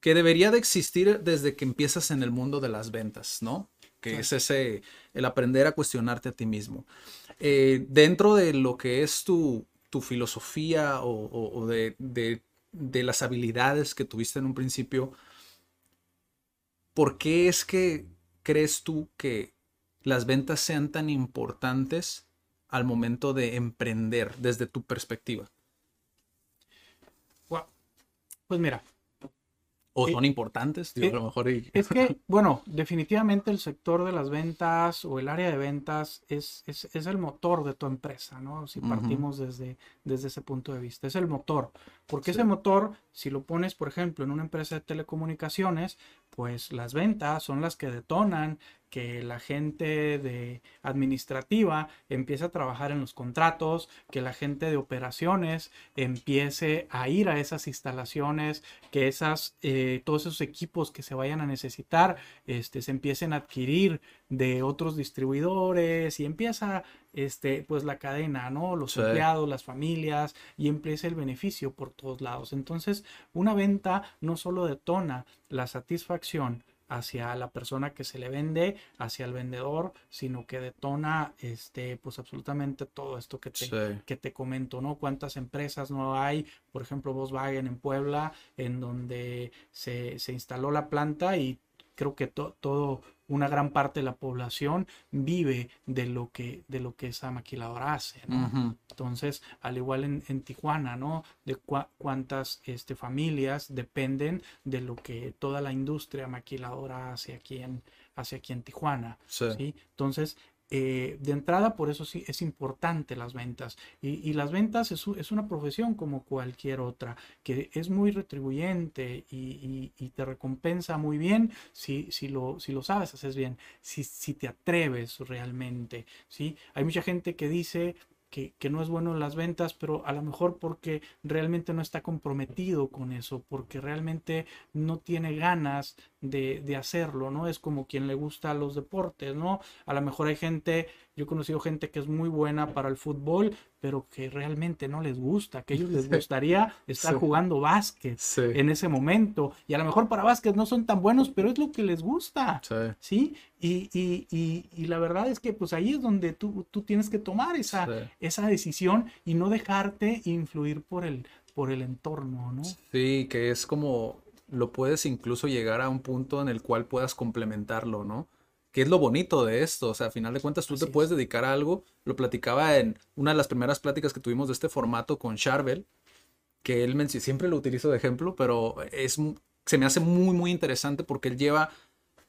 que debería de existir desde que empiezas en el mundo de las ventas, ¿no? Que sí. es ese, el aprender a cuestionarte a ti mismo. Eh, dentro de lo que es tu, tu filosofía o, o, o de... de de las habilidades que tuviste en un principio, ¿por qué es que crees tú que las ventas sean tan importantes al momento de emprender desde tu perspectiva? Wow. Pues mira. ¿O son eh, importantes? Digo, eh, a lo mejor y... Es que, bueno, definitivamente el sector de las ventas o el área de ventas es, es, es el motor de tu empresa, ¿no? Si partimos uh-huh. desde, desde ese punto de vista. Es el motor. Porque sí. ese motor, si lo pones, por ejemplo, en una empresa de telecomunicaciones, pues las ventas son las que detonan que la gente de administrativa empiece a trabajar en los contratos, que la gente de operaciones empiece a ir a esas instalaciones, que esas, eh, todos esos equipos que se vayan a necesitar este, se empiecen a adquirir de otros distribuidores y empieza este, pues la cadena, ¿no? Los sí. empleados, las familias y empieza el beneficio por todos lados. Entonces, una venta no solo detona la satisfacción hacia la persona que se le vende, hacia el vendedor, sino que detona este, pues absolutamente todo esto que te, sí. que te comento, ¿no? Cuántas empresas no hay, por ejemplo, Volkswagen en Puebla, en donde se, se instaló la planta y creo que to, todo, una gran parte de la población vive de lo que, de lo que esa maquiladora hace, ¿no? Uh-huh. Entonces, al igual en, en Tijuana, ¿no? De cua, cuántas este, familias dependen de lo que toda la industria maquiladora hace aquí en, hace aquí en Tijuana, sí. ¿sí? Entonces, eh, de entrada, por eso sí es importante las ventas. Y, y las ventas es, es una profesión como cualquier otra, que es muy retribuyente y, y, y te recompensa muy bien si, si, lo, si lo sabes, haces bien, si, si te atreves realmente, ¿sí? Hay mucha gente que dice... Que, que no es bueno en las ventas, pero a lo mejor porque realmente no está comprometido con eso, porque realmente no tiene ganas de, de hacerlo, ¿no? Es como quien le gusta los deportes, ¿no? A lo mejor hay gente, yo he conocido gente que es muy buena para el fútbol, pero que realmente no les gusta, que a ellos les gustaría estar sí. jugando básquet sí. en ese momento. Y a lo mejor para básquet no son tan buenos, pero es lo que les gusta, ¿sí? ¿sí? Y, y, y, y la verdad es que pues ahí es donde tú, tú tienes que tomar esa, sí. esa decisión y no dejarte influir por el, por el entorno, ¿no? Sí, que es como, lo puedes incluso llegar a un punto en el cual puedas complementarlo, ¿no? que es lo bonito de esto. O sea, a final de cuentas tú Así te es. puedes dedicar a algo. Lo platicaba en una de las primeras pláticas que tuvimos de este formato con Charvel, que él mencionó, siempre lo utilizo de ejemplo, pero es, se me hace muy, muy interesante porque él lleva,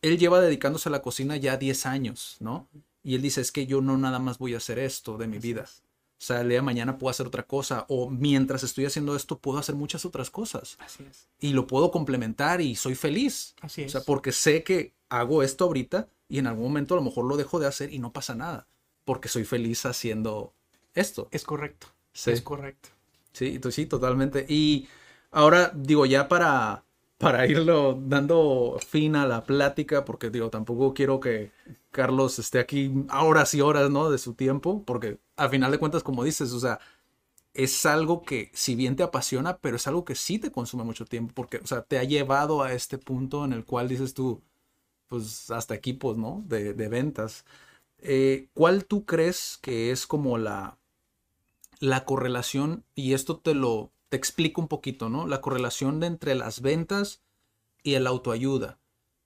él lleva dedicándose a la cocina ya diez años, ¿no? Y él dice, es que yo no nada más voy a hacer esto de mi Así vida. Es. O sea, el día de mañana puedo hacer otra cosa, o mientras estoy haciendo esto puedo hacer muchas otras cosas. Así es. Y lo puedo complementar y soy feliz. Así es. O sea, porque sé que hago esto ahorita y en algún momento a lo mejor lo dejo de hacer y no pasa nada, porque soy feliz haciendo esto. Es correcto. Sí. Es correcto. Sí, sí, totalmente. Y ahora, digo, ya para, para irlo dando fin a la plática, porque digo, tampoco quiero que Carlos esté aquí horas y horas, ¿no? De su tiempo, porque al final de cuentas, como dices, o sea, es algo que si bien te apasiona, pero es algo que sí te consume mucho tiempo, porque, o sea, te ha llevado a este punto en el cual dices tú, pues, hasta equipos, ¿no? De, de ventas. Eh, ¿cuál tú crees que es como la, la correlación? Y esto te lo, te explico un poquito, ¿no? La correlación de entre las ventas y el autoayuda,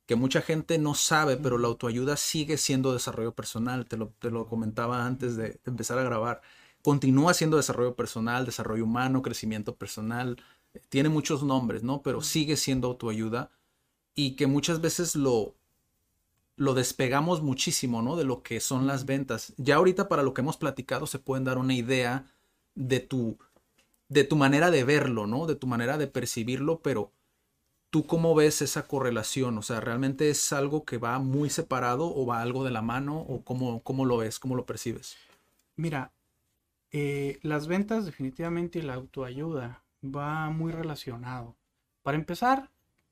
que mucha gente no sabe, pero la autoayuda sigue siendo desarrollo personal. Te lo, te lo comentaba antes de empezar a grabar. Continúa siendo desarrollo personal, desarrollo humano, crecimiento personal. Tiene muchos nombres, ¿no? Pero sigue siendo autoayuda, y que muchas veces lo, lo despegamos muchísimo, ¿no? De lo que son las ventas. Ya ahorita, para lo que hemos platicado, se pueden dar una idea de tu, de tu manera de verlo, ¿no? De tu manera de percibirlo, pero... ¿tú cómo ves esa correlación? O sea, ¿realmente es algo que va muy separado o va algo de la mano? ¿O cómo, cómo lo ves? ¿Cómo lo percibes? Mira, eh, las ventas definitivamente y la autoayuda va muy relacionado. Para empezar,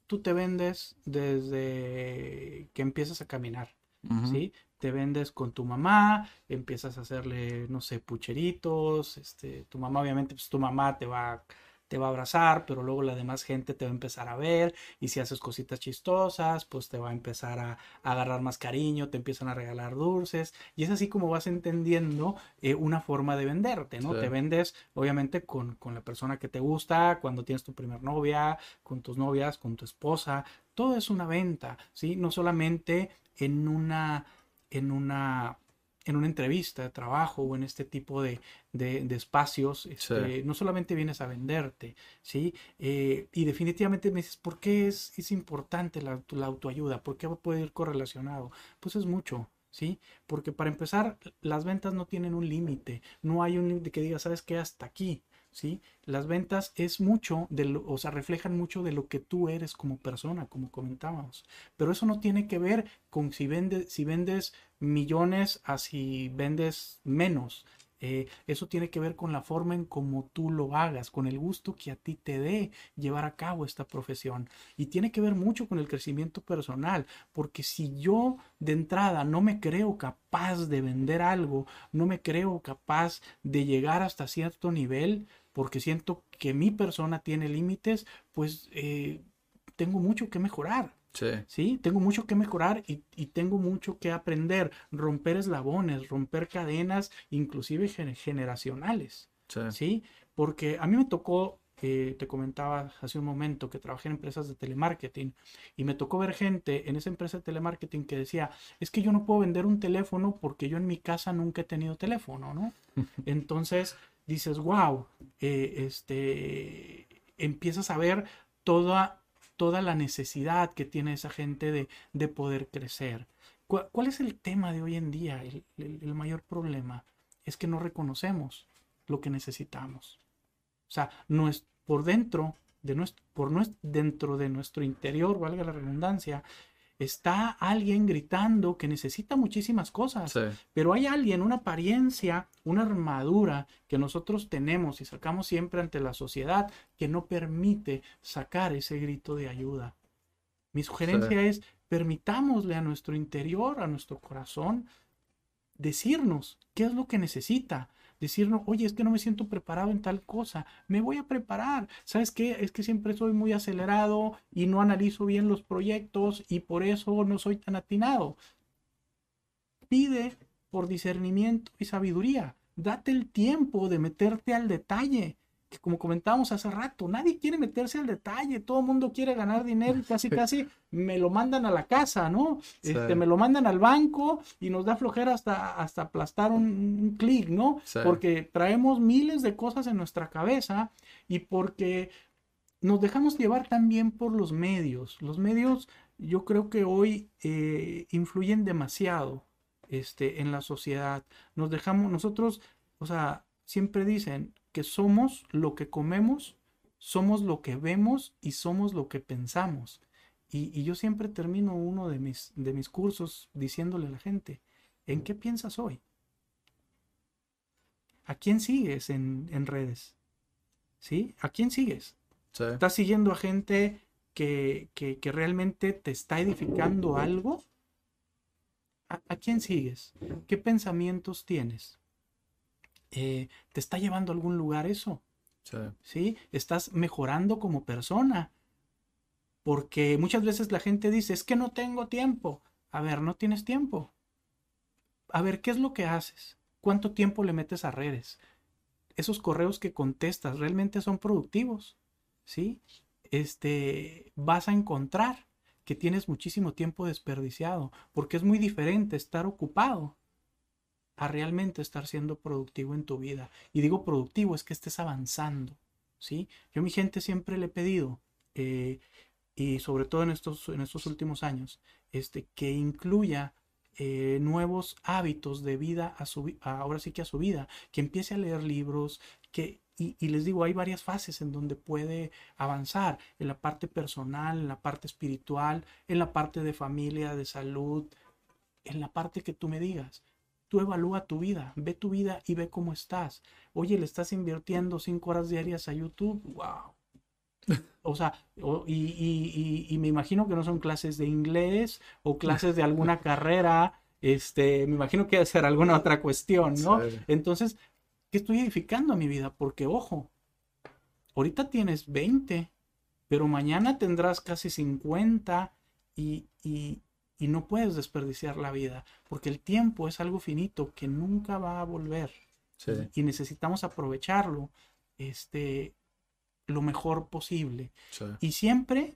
tú te vendes desde que empiezas a caminar, uh-huh. ¿sí? Te vendes con tu mamá, empiezas a hacerle, no sé, pucheritos. Este, tu mamá, obviamente, pues tu mamá te va... a... te va a abrazar, pero luego la demás gente te va a empezar a ver, y si haces cositas chistosas, pues te va a empezar a, a agarrar más cariño, te empiezan a regalar dulces, y es así como vas entendiendo eh, una forma de venderte, ¿no? Sí. Te vendes, obviamente, con, con la persona que te gusta, cuando tienes tu primer novia, con tus novias, con tu esposa, todo es una venta, ¿sí? No solamente en una, en una... en una entrevista de trabajo o en este tipo de, de, de espacios, este, sí. no solamente vienes a venderte, ¿sí? Eh, y definitivamente me dices, ¿por qué es, es importante la, la autoayuda? ¿Por qué puede ir correlacionado? Pues es mucho, ¿sí? Porque para empezar, las ventas no tienen un límite, no hay un límite que diga, ¿sabes qué? Hasta aquí, ¿sí? Las ventas es mucho, de lo, o sea, reflejan mucho de lo que tú eres como persona, como comentábamos. Pero eso no tiene que ver con si, vende, si vendes millones a si vendes menos. Eh, eso tiene que ver con la forma en cómo tú lo hagas, con el gusto que a ti te dé llevar a cabo esta profesión. Y tiene que ver mucho con el crecimiento personal, porque si yo de entrada no me creo capaz de vender algo, no me creo capaz de llegar hasta cierto nivel, porque siento que mi persona tiene límites, pues eh, tengo mucho que mejorar. Sí. sí, tengo mucho que mejorar y, y tengo mucho que aprender, romper eslabones, romper cadenas, inclusive gener- generacionales, sí. sí, porque a mí me tocó, eh, te comentaba hace un momento que trabajé en empresas de telemarketing, y me tocó ver gente en esa empresa de telemarketing que decía, es que yo no puedo vender un teléfono porque yo en mi casa nunca he tenido teléfono, ¿no? Entonces dices, wow, eh, este, empiezas a ver toda... toda la necesidad que tiene esa gente de, de poder crecer. ¿Cuál, cuál es el tema de hoy en día? El, el, el mayor problema es que no reconocemos lo que necesitamos. O sea, no es, por dentro de nuestro, por nuestro, dentro de nuestro interior, valga la redundancia, está alguien gritando que necesita muchísimas cosas, sí. pero hay alguien, una apariencia, una armadura que nosotros tenemos y sacamos siempre ante la sociedad que no permite sacar ese grito de ayuda. Mi sugerencia sí. es, permitámosle a nuestro interior, a nuestro corazón, decirnos qué es lo que necesita. Decirnos, oye, es que no me siento preparado en tal cosa, me voy a preparar, ¿sabes qué? Es que siempre soy muy acelerado y no analizo bien los proyectos y por eso no soy tan atinado. Pide por discernimiento y sabiduría, date el tiempo de meterte al detalle. que como comentábamos hace rato, nadie quiere meterse al detalle, todo el mundo quiere ganar dinero y casi casi me lo mandan a la casa, ¿no? Sí. Este, me lo mandan al banco y nos da flojera hasta, hasta aplastar un, un clic, ¿no? Sí. Porque traemos miles de cosas en nuestra cabeza y porque nos dejamos llevar también por los medios. Los medios yo creo que hoy eh, influyen demasiado este, en la sociedad. Nos dejamos, nosotros, o sea, siempre dicen que somos lo que comemos, somos lo que vemos y somos lo que pensamos. Y, y yo siempre termino uno de mis, de mis cursos diciéndole a la gente, ¿en qué piensas hoy? ¿A quién sigues en, en redes? ¿Sí? ¿A quién sigues? Sí. ¿Estás siguiendo a gente que, que, que realmente te está edificando algo? ¿A, a quién sigues? ¿Qué pensamientos tienes? Eh, ¿Te está llevando a algún lugar eso? Sí. ¿Sí? ¿Estás mejorando como persona? Porque muchas veces la gente dice, es que no tengo tiempo. A ver, no tienes tiempo. A ver, ¿qué es lo que haces? ¿Cuánto tiempo le metes a redes? ¿Esos correos que contestas realmente son productivos? ¿Sí? Este, vas a encontrar que tienes muchísimo tiempo desperdiciado, porque es muy diferente estar ocupado a realmente estar siendo productivo en tu vida. Y digo productivo, es que estés avanzando, ¿sí? Yo a mi gente siempre le he pedido, eh, y sobre todo en estos, en estos últimos años, este, que incluya Eh, nuevos hábitos de vida a su, a, ahora sí que a su vida, que empiece a leer libros, que, y, y les digo, hay varias fases en donde puede avanzar, en la parte personal, en la parte espiritual, en la parte de familia, de salud, en la parte que tú me digas. Tú evalúa tu vida, ve tu vida y ve cómo estás. Oye, le estás invirtiendo cinco horas diarias a YouTube, wow. O sea, y, y, y, y me imagino que no son clases de inglés o clases de alguna carrera, este, me imagino que debe ser alguna otra cuestión, ¿no? Sí. Entonces, ¿qué estoy edificando a mi vida? Porque, ojo, ahorita tienes veinte, pero mañana tendrás casi cincuenta y, y, y no puedes desperdiciar la vida, porque el tiempo es algo finito que nunca va a volver. Sí. Y necesitamos aprovecharlo, este... lo mejor posible. Sí. Y siempre,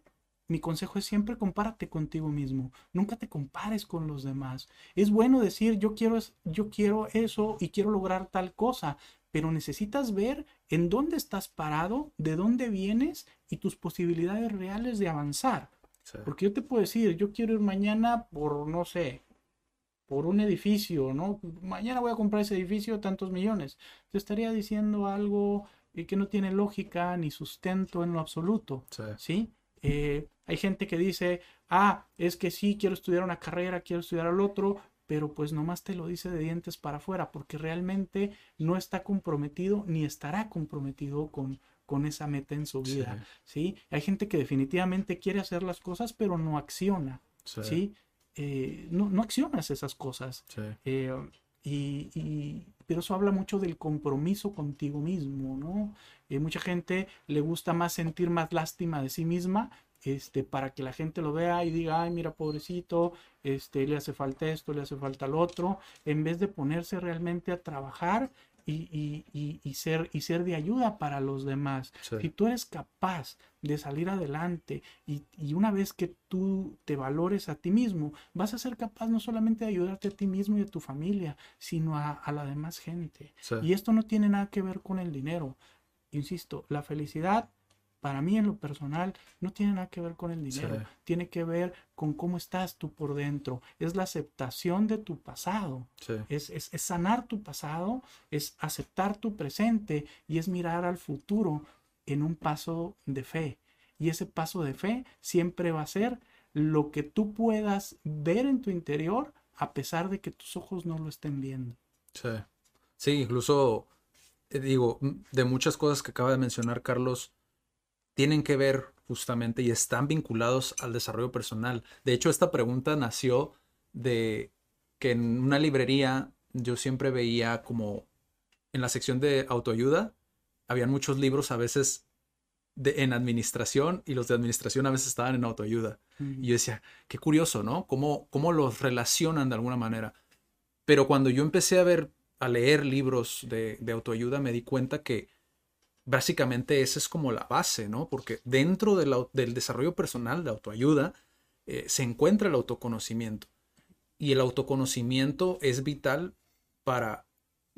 mi consejo es siempre compárate contigo mismo. Nunca te compares con los demás. Es bueno decir, yo quiero, yo quiero eso y quiero lograr tal cosa, pero necesitas ver en dónde estás parado, de dónde vienes y tus posibilidades reales de avanzar. Sí. Porque yo te puedo decir, yo quiero ir mañana por, no sé, por un edificio, ¿no? Mañana voy a comprar ese edificio, tantos millones. Te estaría diciendo algo y que no tiene lógica ni sustento en lo absoluto, ¿sí? ¿Sí? Eh, hay gente que dice, ah, es que sí, quiero estudiar una carrera, quiero estudiar al otro, pero pues nomás te lo dice de dientes para afuera, porque realmente no está comprometido ni estará comprometido con, con esa meta en su vida, ¿sí? ¿Sí? Hay gente que definitivamente quiere hacer las cosas, pero no acciona, ¿sí? ¿Sí? Eh, no, no accionas esas cosas, ¿sí? Eh, y... y pero eso habla mucho del compromiso contigo mismo, ¿no? Eh, mucha gente le gusta más sentir más lástima de sí misma, este, para que la gente lo vea y diga, ay, mira, pobrecito, este, le hace falta esto, le hace falta lo otro, en vez de ponerse realmente a trabajar y, y, y, y, ser, y ser de ayuda para los demás. Sí. Si tú eres capaz de salir adelante y, y una vez que tú te valores a ti mismo, vas a ser capaz no solamente de ayudarte a ti mismo y a tu familia, sino a, a la demás gente. Sí. Y esto no tiene nada que ver con el dinero. Insisto, la felicidad, para mí en lo personal, no tiene nada que ver con el dinero. Sí. Tiene que ver con cómo estás tú por dentro. Es la aceptación de tu pasado. Sí. Es, es, es sanar tu pasado, es aceptar tu presente y es mirar al futuro en un paso de fe. Y ese paso de fe siempre va a ser lo que tú puedas ver en tu interior a pesar de que tus ojos no lo estén viendo. Sí, sí, incluso digo, de muchas cosas que acaba de mencionar Carlos, tienen que ver justamente y están vinculados al desarrollo personal. De hecho, esta pregunta nació de que en una librería yo siempre veía como en la sección de autoayuda, habían muchos libros a veces de, en administración y los de administración a veces estaban en autoayuda. Mm. Y yo decía, qué curioso, ¿no? ¿Cómo, cómo los relacionan de alguna manera? Pero cuando yo empecé a ver, a leer libros de, de autoayuda, me di cuenta que básicamente esa es como la base, ¿no? Porque dentro de la, del desarrollo personal, de autoayuda, eh, se encuentra el autoconocimiento. Y el autoconocimiento es vital para,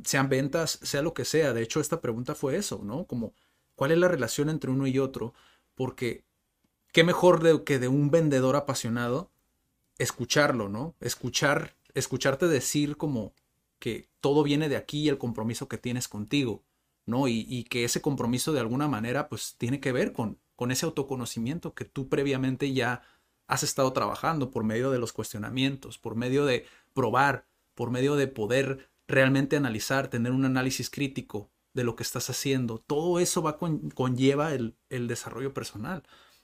sean ventas, sea lo que sea. De hecho, esta pregunta fue eso, ¿no? Como, ¿cuál es la relación entre uno y otro? Porque qué mejor de, que de un vendedor apasionado escucharlo, ¿no? Escuchar, escucharte decir como que todo viene de aquí y el compromiso que tienes contigo, ¿no? Y, y que ese compromiso de alguna manera pues tiene que ver con, con ese autoconocimiento que tú previamente ya has estado trabajando por medio de los cuestionamientos, por medio de probar, por medio de poder realmente analizar, tener un análisis crítico de lo que estás haciendo. Todo eso va con, conlleva el, el desarrollo personal.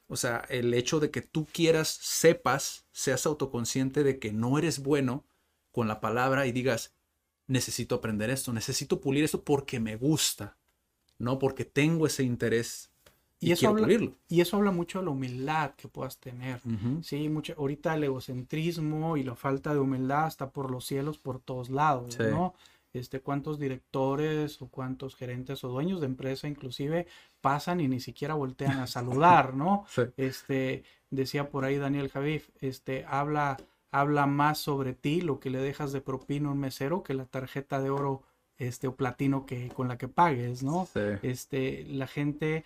O sea, el hecho de que tú quieras, sepas, seas autoconsciente de que no eres bueno con la palabra y digas, necesito aprender esto, necesito pulir esto porque me gusta, no porque tengo ese interés y, y eso quiero habla, pulirlo. Y eso habla mucho de la humildad que puedas tener. Uh-huh. Sí, mucho, ahorita el egocentrismo y la falta de humildad está por los cielos, por todos lados, sí. ¿no? Este, cuántos directores o cuántos gerentes o dueños de empresa inclusive pasan y ni siquiera voltean a saludar, ¿no? Sí. Este, decía por ahí Daniel Javif, este, habla, habla más sobre ti lo que le dejas de propina a un mesero que la tarjeta de oro este, o platino que, con la que pagues, ¿no? Sí. Este, la gente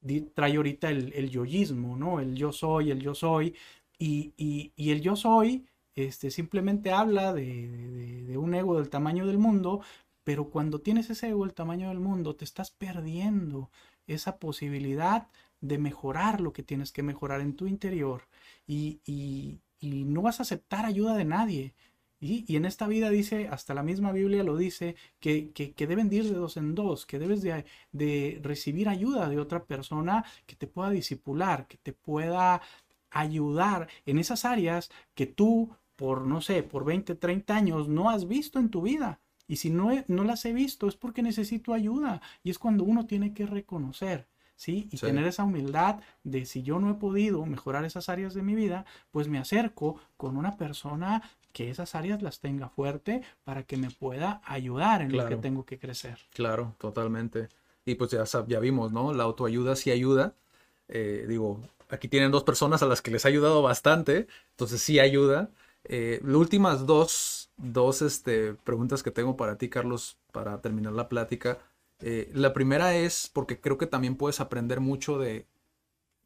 di, trae ahorita el, el yoísmo, ¿no? El yo soy, el yo soy y, y, y el yo soy... Este, simplemente habla de, de, de un ego del tamaño del mundo, pero cuando tienes ese ego del tamaño del mundo, te estás perdiendo esa posibilidad de mejorar lo que tienes que mejorar en tu interior y, y, y no vas a aceptar ayuda de nadie. Y, y en esta vida dice, hasta la misma Biblia lo dice, que, que, que deben de ir de dos en dos, que debes de, de recibir ayuda de otra persona que te pueda discipular, que te pueda ayudar en esas áreas que tú... por, no sé, por veinte, treinta años, no has visto en tu vida. Y si no, no las he visto, es porque necesito ayuda. Y es cuando uno tiene que reconocer, ¿sí? Y sí. tener esa humildad de si yo no he podido mejorar esas áreas de mi vida, pues me acerco con una persona que esas áreas las tenga fuerte para que me pueda ayudar en claro. lo que tengo que crecer. Claro, totalmente. Y pues ya, ya vimos, ¿no? La autoayuda sí ayuda. Eh, digo, aquí tienen dos personas a las que les ha ayudado bastante, entonces sí ayuda. Eh, las últimas dos, dos este, preguntas que tengo para ti, Carlos, para terminar la plática. Eh, la primera es, porque creo que también puedes aprender mucho de,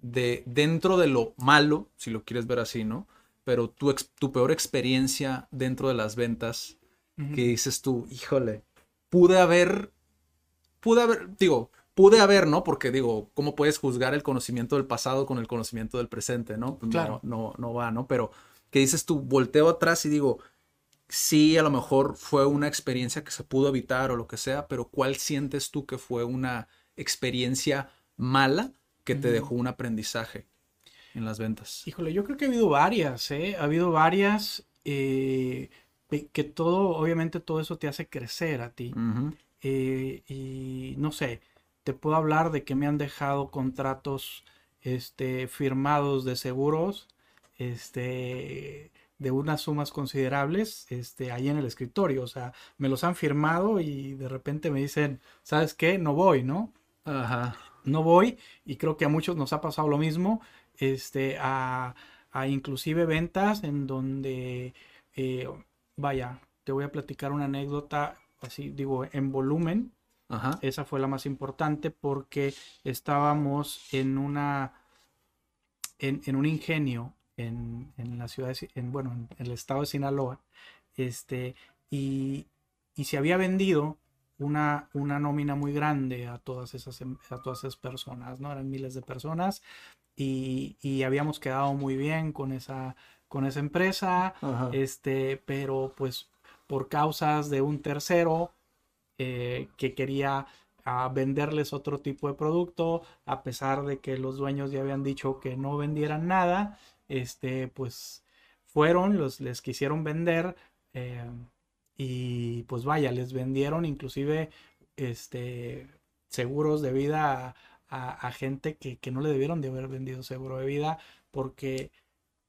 de dentro de lo malo, si lo quieres ver así, ¿no? Pero tu, ex, tu peor experiencia dentro de las ventas, uh-huh. que dices tú, híjole, pude haber, pude haber, digo, pude haber, ¿no? Porque digo, ¿cómo puedes juzgar el conocimiento del pasado con el conocimiento del presente, ¿no? Pues claro. No, no, no va, ¿no? Pero... que dices tú, volteo atrás y digo, sí, a lo mejor fue una experiencia que se pudo evitar o lo que sea, pero ¿cuál sientes tú que fue una experiencia mala que te dejó un aprendizaje en las ventas? Híjole, yo creo que ha habido varias, ¿eh? Ha habido varias eh, que todo, obviamente todo eso te hace crecer a ti. Uh-huh. Eh, y no sé, te puedo hablar de que me han dejado contratos este, firmados de seguros, Este, de unas sumas considerables este, ahí en el escritorio. O sea, me los han firmado y de repente me dicen, ¿sabes qué? No voy, ¿no? Ajá. No voy, y creo que a muchos nos ha pasado lo mismo, este, a, a inclusive ventas en donde, eh, vaya, te voy a platicar una anécdota, así digo, en volumen. Ajá. Esa fue la más importante porque estábamos en una, en, en un ingenio, En, en la ciudad, de, en, bueno, en el estado de Sinaloa, este, y, y se había vendido una, una nómina muy grande a todas esas, a todas esas personas, ¿no? Eran miles de personas y, y habíamos quedado muy bien con esa, con esa empresa, ajá. este, pero pues por causas de un tercero eh, que quería... a venderles otro tipo de producto, a pesar de que los dueños ya habían dicho que no vendieran nada, este, pues fueron, los, les quisieron vender eh, y pues vaya, les vendieron inclusive este, seguros de vida a, a, a gente que, que no le debieron de haber vendido seguro de vida porque...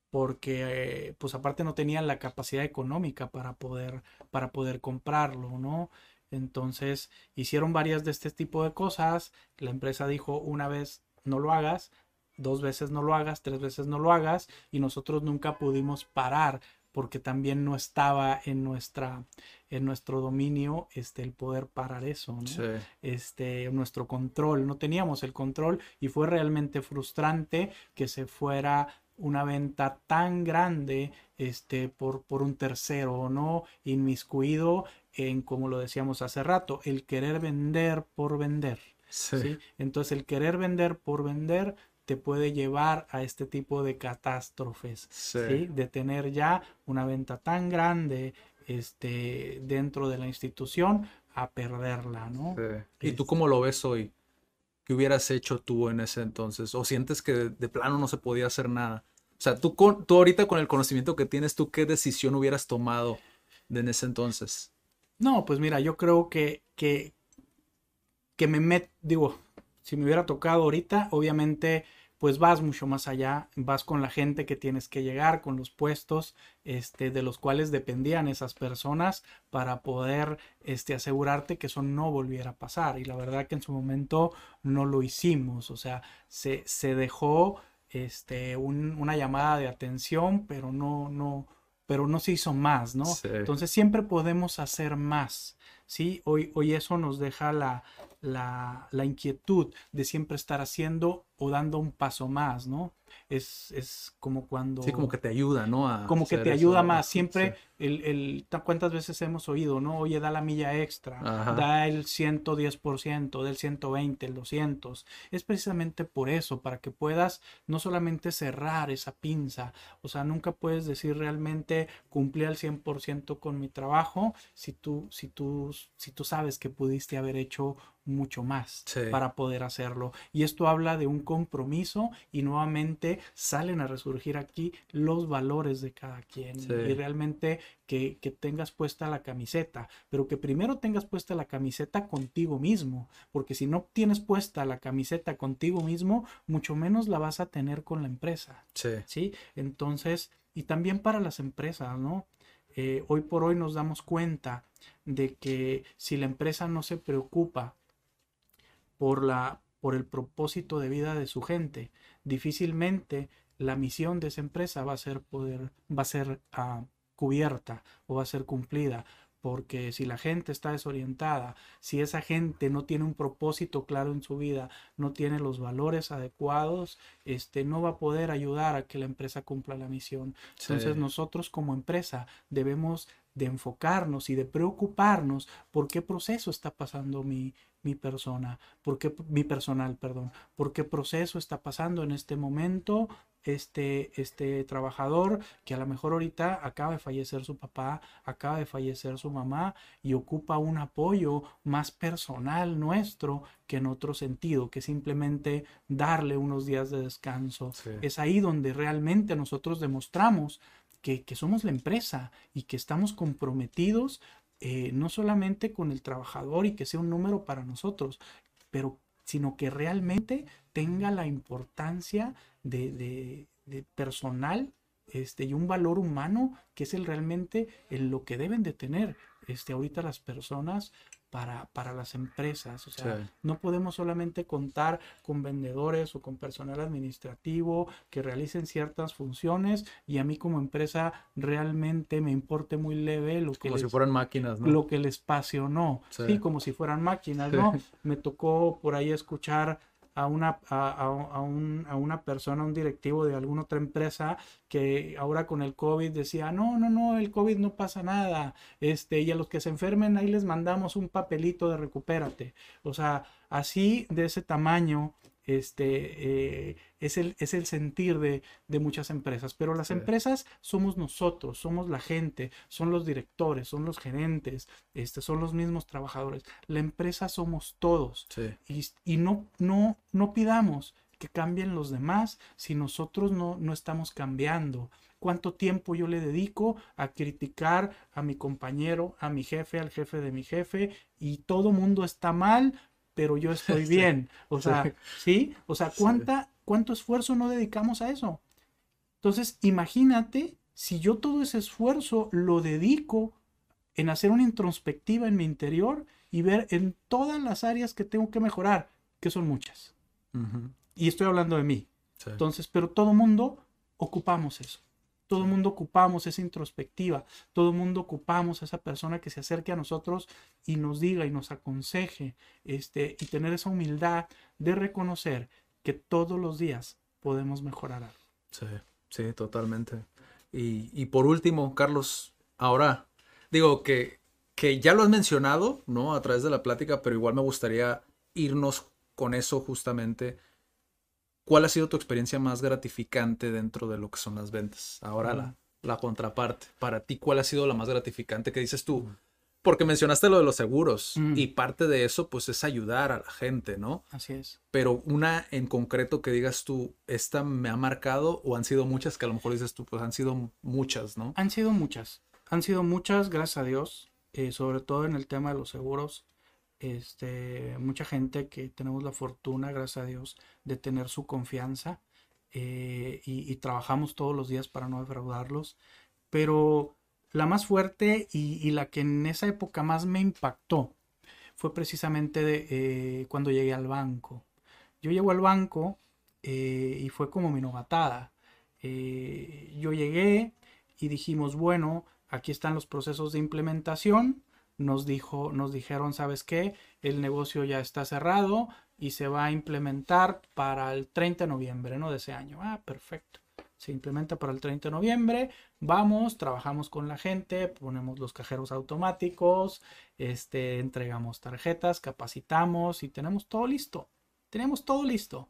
porque eh, pues aparte no tenían la capacidad económica para poder, para poder comprarlo, ¿no? Entonces hicieron varias de este tipo de cosas. La empresa dijo una vez no lo hagas, dos veces no lo hagas, tres veces no lo hagas, y nosotros nunca pudimos parar porque también no estaba en nuestra, en nuestro dominio este, el poder parar eso, ¿no? Sí. Este, nuestro control, no teníamos el control, y fue realmente frustrante que se fuera una venta tan grande este, por, por un tercero, ¿no? Inmiscuido en, como lo decíamos hace rato, el querer vender por vender. Sí. ¿Sí? Entonces el querer vender por vender te puede llevar a este tipo de catástrofes, sí. ¿Sí? De tener ya una venta tan grande este, dentro de la institución a perderla, ¿no? Sí. ¿Y tú cómo lo ves hoy? ¿Qué hubieras hecho tú en ese entonces? ¿O sientes que de, de plano no se podía hacer nada? O sea, tú, con, tú ahorita con el conocimiento que tienes, ¿tú qué decisión hubieras tomado en ese entonces? No, pues mira, yo creo que, que, que me met... Digo, si me hubiera tocado ahorita, obviamente, pues vas mucho más allá, vas con la gente que tienes que llegar, con los puestos este, de los cuales dependían esas personas para poder este, asegurarte que eso no volviera a pasar. Y la verdad que en su momento no lo hicimos, o sea, se, se dejó este, un, una llamada de atención, pero no, no... pero no se hizo más, ¿no? Sí. Entonces siempre podemos hacer más, ¿sí? Hoy, hoy eso nos deja la, la, la inquietud de siempre estar haciendo o dando un paso más, ¿no? Es, es como cuando... Sí, como que te ayuda, ¿no? A como que te ayuda eso, más. Siempre, sí. el, el, ¿cuántas veces hemos oído, no? Oye, da la milla extra, ajá, da el ciento diez por ciento, del ciento veinte, el doscientos. Es precisamente por eso, para que puedas no solamente cerrar esa pinza. O sea, nunca puedes decir realmente cumplí al cien por ciento con mi trabajo si tú, si tú, si tú sabes que pudiste haber hecho mucho más, sí, para poder hacerlo. Y esto habla de un compromiso, y nuevamente salen a resurgir aquí los valores de cada quien, sí, y realmente que, que tengas puesta la camiseta, pero que primero tengas puesta la camiseta contigo mismo, porque si no tienes puesta la camiseta contigo mismo, mucho menos la vas a tener con la empresa, sí, ¿sí? Entonces, y también para las empresas, ¿no? Eh, hoy por hoy nos damos cuenta de que si la empresa no se preocupa por la, por el propósito de vida de su gente, difícilmente la misión de esa empresa va a ser poder, va a ser uh, cubierta o va a ser cumplida, porque si la gente está desorientada, si esa gente no tiene un propósito claro en su vida, no tiene los valores adecuados, este, no va a poder ayudar a que la empresa cumpla la misión. Entonces, sí, nosotros como empresa debemos de enfocarnos y de preocuparnos por qué proceso está pasando mi mi persona, porque mi personal, perdón, por qué proceso está pasando en este momento este, este trabajador que a lo mejor ahorita acaba de fallecer su papá, acaba de fallecer su mamá y ocupa un apoyo más personal nuestro que en otro sentido, que simplemente darle unos días de descanso. Sí. Es ahí donde realmente nosotros demostramos que, que somos la empresa y que estamos comprometidos Eh, no solamente con el trabajador y que sea un número para nosotros, pero sino que realmente tenga la importancia de, de, de personal este, y un valor humano que es el realmente en lo que deben de tener este, ahorita las personas para, para las empresas. O sea, sí, no podemos solamente contar con vendedores o con personal administrativo que realicen ciertas funciones y a mí como empresa realmente me importe muy leve lo que como les, si fueran máquinas, ¿no? Lo que el espacio no. Sí, sí, como si fueran máquinas, sí, ¿no? Me tocó por ahí escuchar a una, a, a, a, un, a una persona, un directivo de alguna otra empresa que ahora con el COVID decía, no, no, no, el COVID no pasa nada, este, y a los que se enfermen ahí les mandamos un papelito de recupérate. O sea, así de ese tamaño este, eh, es, el, es el sentir de, de muchas empresas, pero las, sí, empresas somos nosotros, somos la gente, son los directores, son los gerentes, este, son los mismos trabajadores, la empresa somos todos, sí, y, y no, no, no pidamos que cambien los demás si nosotros no, no estamos cambiando. ¿Cuánto tiempo yo le dedico a criticar a mi compañero, a mi jefe, al jefe de mi jefe, y todo mundo está mal, pero yo estoy bien? O sea, ¿sí? ¿sí? O sea, ¿cuánta, ¿cuánto esfuerzo no dedicamos a eso? Entonces, imagínate si yo todo ese esfuerzo lo dedico en hacer una introspectiva en mi interior y ver en todas las áreas que tengo que mejorar, que son muchas. Uh-huh. Y estoy hablando de mí. Sí. Entonces, pero todo mundo ocupamos eso. Todo el mundo ocupamos esa introspectiva, todo el mundo ocupamos a esa persona que se acerque a nosotros y nos diga y nos aconseje, este, y tener esa humildad de reconocer que todos los días podemos mejorar algo. Sí, sí, totalmente. Y, y por último, Carlos, ahora digo que, que ya lo has mencionado, ¿no?, a través de la plática, pero igual me gustaría irnos con eso justamente. ¿Cuál ha sido tu experiencia más gratificante dentro de lo que son las ventas? Ahora uh-huh. la, la contraparte. Para ti, ¿cuál ha sido la más gratificante que dices tú? Uh-huh. Porque mencionaste lo de los seguros. Uh-huh. Y parte de eso, pues, es ayudar a la gente, ¿no? Así es. Pero una en concreto que digas tú, ¿esta me ha marcado? ¿O han sido muchas que a lo mejor dices tú, pues, han sido muchas, ¿no? Han sido muchas. Han sido muchas, gracias a Dios. Eh, sobre todo en el tema de los seguros. Este, mucha gente que tenemos la fortuna, gracias a Dios, de tener su confianza, eh, y, y trabajamos todos los días para no defraudarlos, pero la más fuerte y, y la que en esa época más me impactó fue precisamente de, eh, cuando llegué al banco. Yo llego al banco eh, y fue como mi novatada. Eh, yo llegué y dijimos, bueno, aquí están los procesos de implementación. Nos dijo, nos dijeron, ¿sabes qué? El negocio ya está cerrado y se va a implementar para el treinta de noviembre, ¿no?, de ese año. Ah, perfecto. Se implementa para el treinta de noviembre. Vamos, trabajamos con la gente, ponemos los cajeros automáticos, este, entregamos tarjetas, capacitamos y tenemos todo listo. Tenemos todo listo.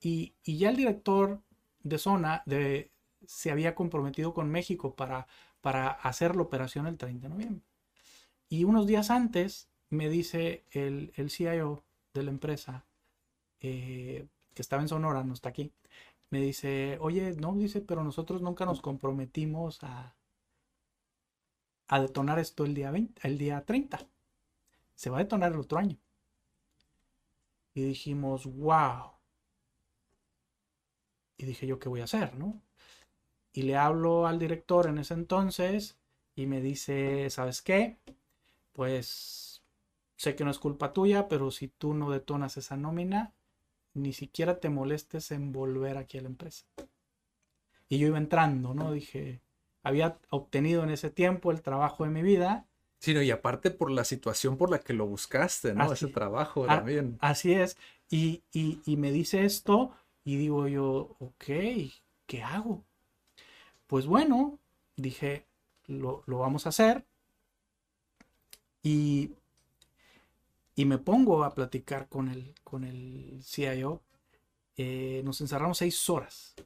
Y, y ya el director de zona de, se había comprometido con México para, para hacer la operación el treinta de noviembre. Y unos días antes me dice el, el C I O de la empresa, eh, que estaba en Sonora, no está aquí, me dice, oye, no, dice, pero nosotros nunca nos comprometimos a, a detonar esto el día veinte, el día treinta. Se va a detonar el otro año. Y dijimos, wow. Y dije yo, ¿qué voy a hacer, no? Y le hablo al director en ese entonces y me dice, ¿sabes qué? Pues sé que no es culpa tuya, pero si tú no detonas esa nómina, ni siquiera te molestes en volver aquí a la empresa. Y yo iba entrando, ¿no? Dije, había obtenido en ese tiempo el trabajo de mi vida. Sí, no, y aparte por la situación por la que lo buscaste, ¿no? Así, ese trabajo a, también. Así es. Y, y, y me dice esto y digo yo, ok, ¿qué hago? Pues bueno, dije, lo, lo vamos a hacer. Y, y me pongo a platicar con el, con el C I O. Eh, nos encerramos seis horas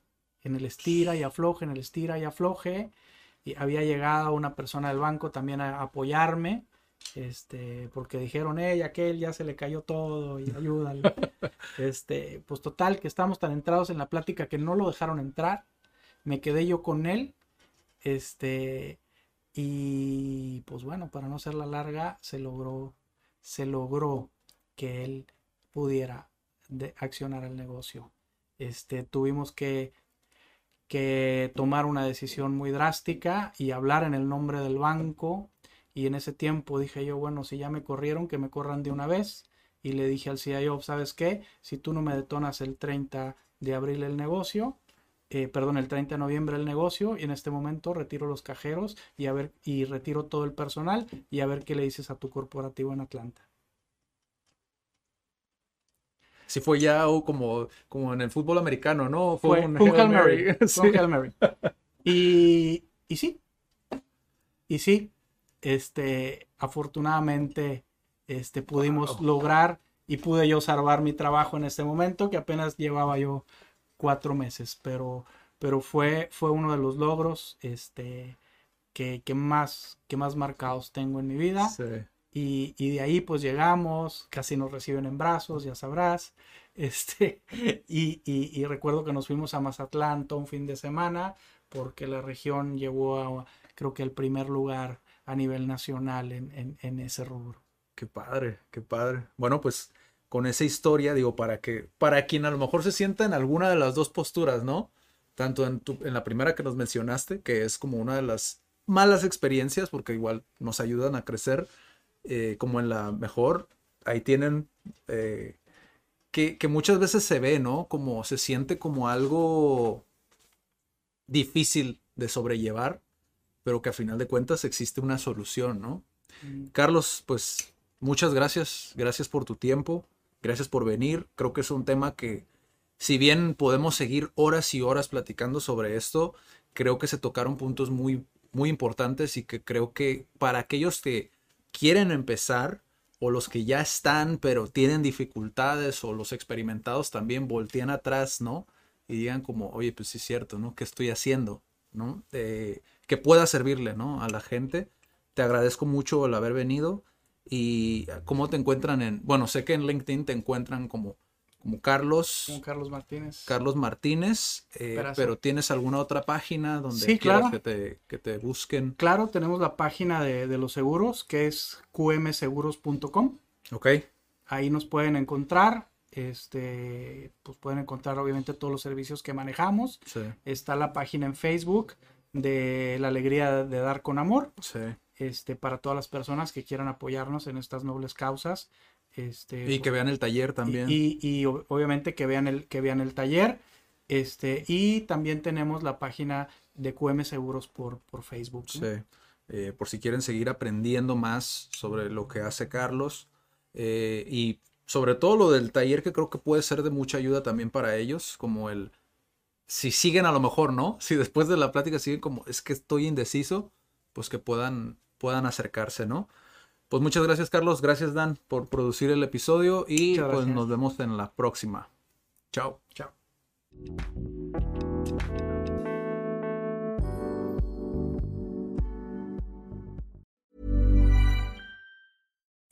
en el estira y afloje, en el estira y afloje. Y había llegado una persona del banco también a apoyarme, este, porque dijeron, hey, aquel ya se le cayó todo y ayúdalo. este, pues total, que estamos tan entrados en la plática que no lo dejaron entrar. Me quedé yo con él. Este... Y pues bueno, para no ser la larga, se logró, se logró que él pudiera de accionar el negocio. Este, tuvimos que, que tomar una decisión muy drástica y hablar en el nombre del banco. Y en ese tiempo dije yo, bueno, si ya me corrieron, que me corran de una vez. Y le dije al C I O, ¿sabes qué? Si tú no me detonas el treinta de abril el negocio... Eh, perdón, el treinta de noviembre el negocio, y en este momento retiro los cajeros y, a ver, y retiro todo el personal y a ver qué le dices a tu corporativo en Atlanta. Sí, fue ya oh, como, como en el fútbol americano, ¿no? Fue, fue un, un Hail Mary. Mary. Sí. Un Hail Mary. Y, y sí, y sí, este, afortunadamente este, pudimos wow. lograr y pude yo salvar mi trabajo en este momento que apenas llevaba yo cuatro meses, pero, pero fue, fue uno de los logros este, que, que, más, que más marcados tengo en mi vida. Sí. Y, y de ahí pues llegamos, casi nos reciben en brazos, ya sabrás. Este, y, y, y recuerdo que nos fuimos a Mazatlán un fin de semana porque la región llegó a, creo que el primer lugar a nivel nacional en, en, en ese rubro. Qué padre, qué padre. Bueno, pues con esa historia, digo, para que para quien a lo mejor se sienta en alguna de las dos posturas, ¿no? Tanto en, tu, en la primera que nos mencionaste, que es como una de las malas experiencias, porque igual nos ayudan a crecer, eh, como en la mejor, ahí tienen, eh, que, que muchas veces se ve, ¿no? Como se siente como algo difícil de sobrellevar, pero que a final de cuentas existe una solución, ¿no? Mm. Carlos, pues muchas gracias, gracias por tu tiempo, gracias por venir. Creo que es un tema que, si bien podemos seguir horas y horas platicando sobre esto, creo que se tocaron puntos muy, muy importantes y que creo que para aquellos que quieren empezar o los que ya están pero tienen dificultades o los experimentados también voltean atrás, ¿no? Y digan como, oye, pues sí es cierto, ¿no? ¿Qué estoy haciendo? ¿No? Eh, que pueda servirle, ¿no? A la gente. Te agradezco mucho el haber venido. Y cómo te encuentran en... Bueno, sé que en LinkedIn te encuentran como, como Carlos... Como Carlos Martínez. Carlos Martínez. Eh, pero ¿tienes alguna otra página donde sí, quieras claro. que, te, que te busquen? Claro, tenemos la página de, de los seguros, que es q m seguros punto com. Ok. Ahí nos pueden encontrar. Este, pues pueden encontrar obviamente todos los servicios que manejamos. Sí. Está la página en Facebook de La Alegría de Dar con Amor. Sí. Este, para todas las personas que quieran apoyarnos en estas nobles causas. Este, y que vean el taller también. Y, y, y obviamente que vean el, que vean el taller. Este, y también tenemos la página de Q M Seguros por, por Facebook, ¿no? Sí. Eh, por si quieren seguir aprendiendo más sobre lo que hace Carlos. Eh, y sobre todo lo del taller, que creo que puede ser de mucha ayuda también para ellos. Como el... Si siguen a lo mejor, ¿no? Si después de la plática siguen como, es que estoy indeciso, pues que puedan... puedan acercarse, ¿no? Pues muchas gracias, Carlos. Gracias, Dan, por producir el episodio y pues nos vemos en la próxima. Chao. Chao.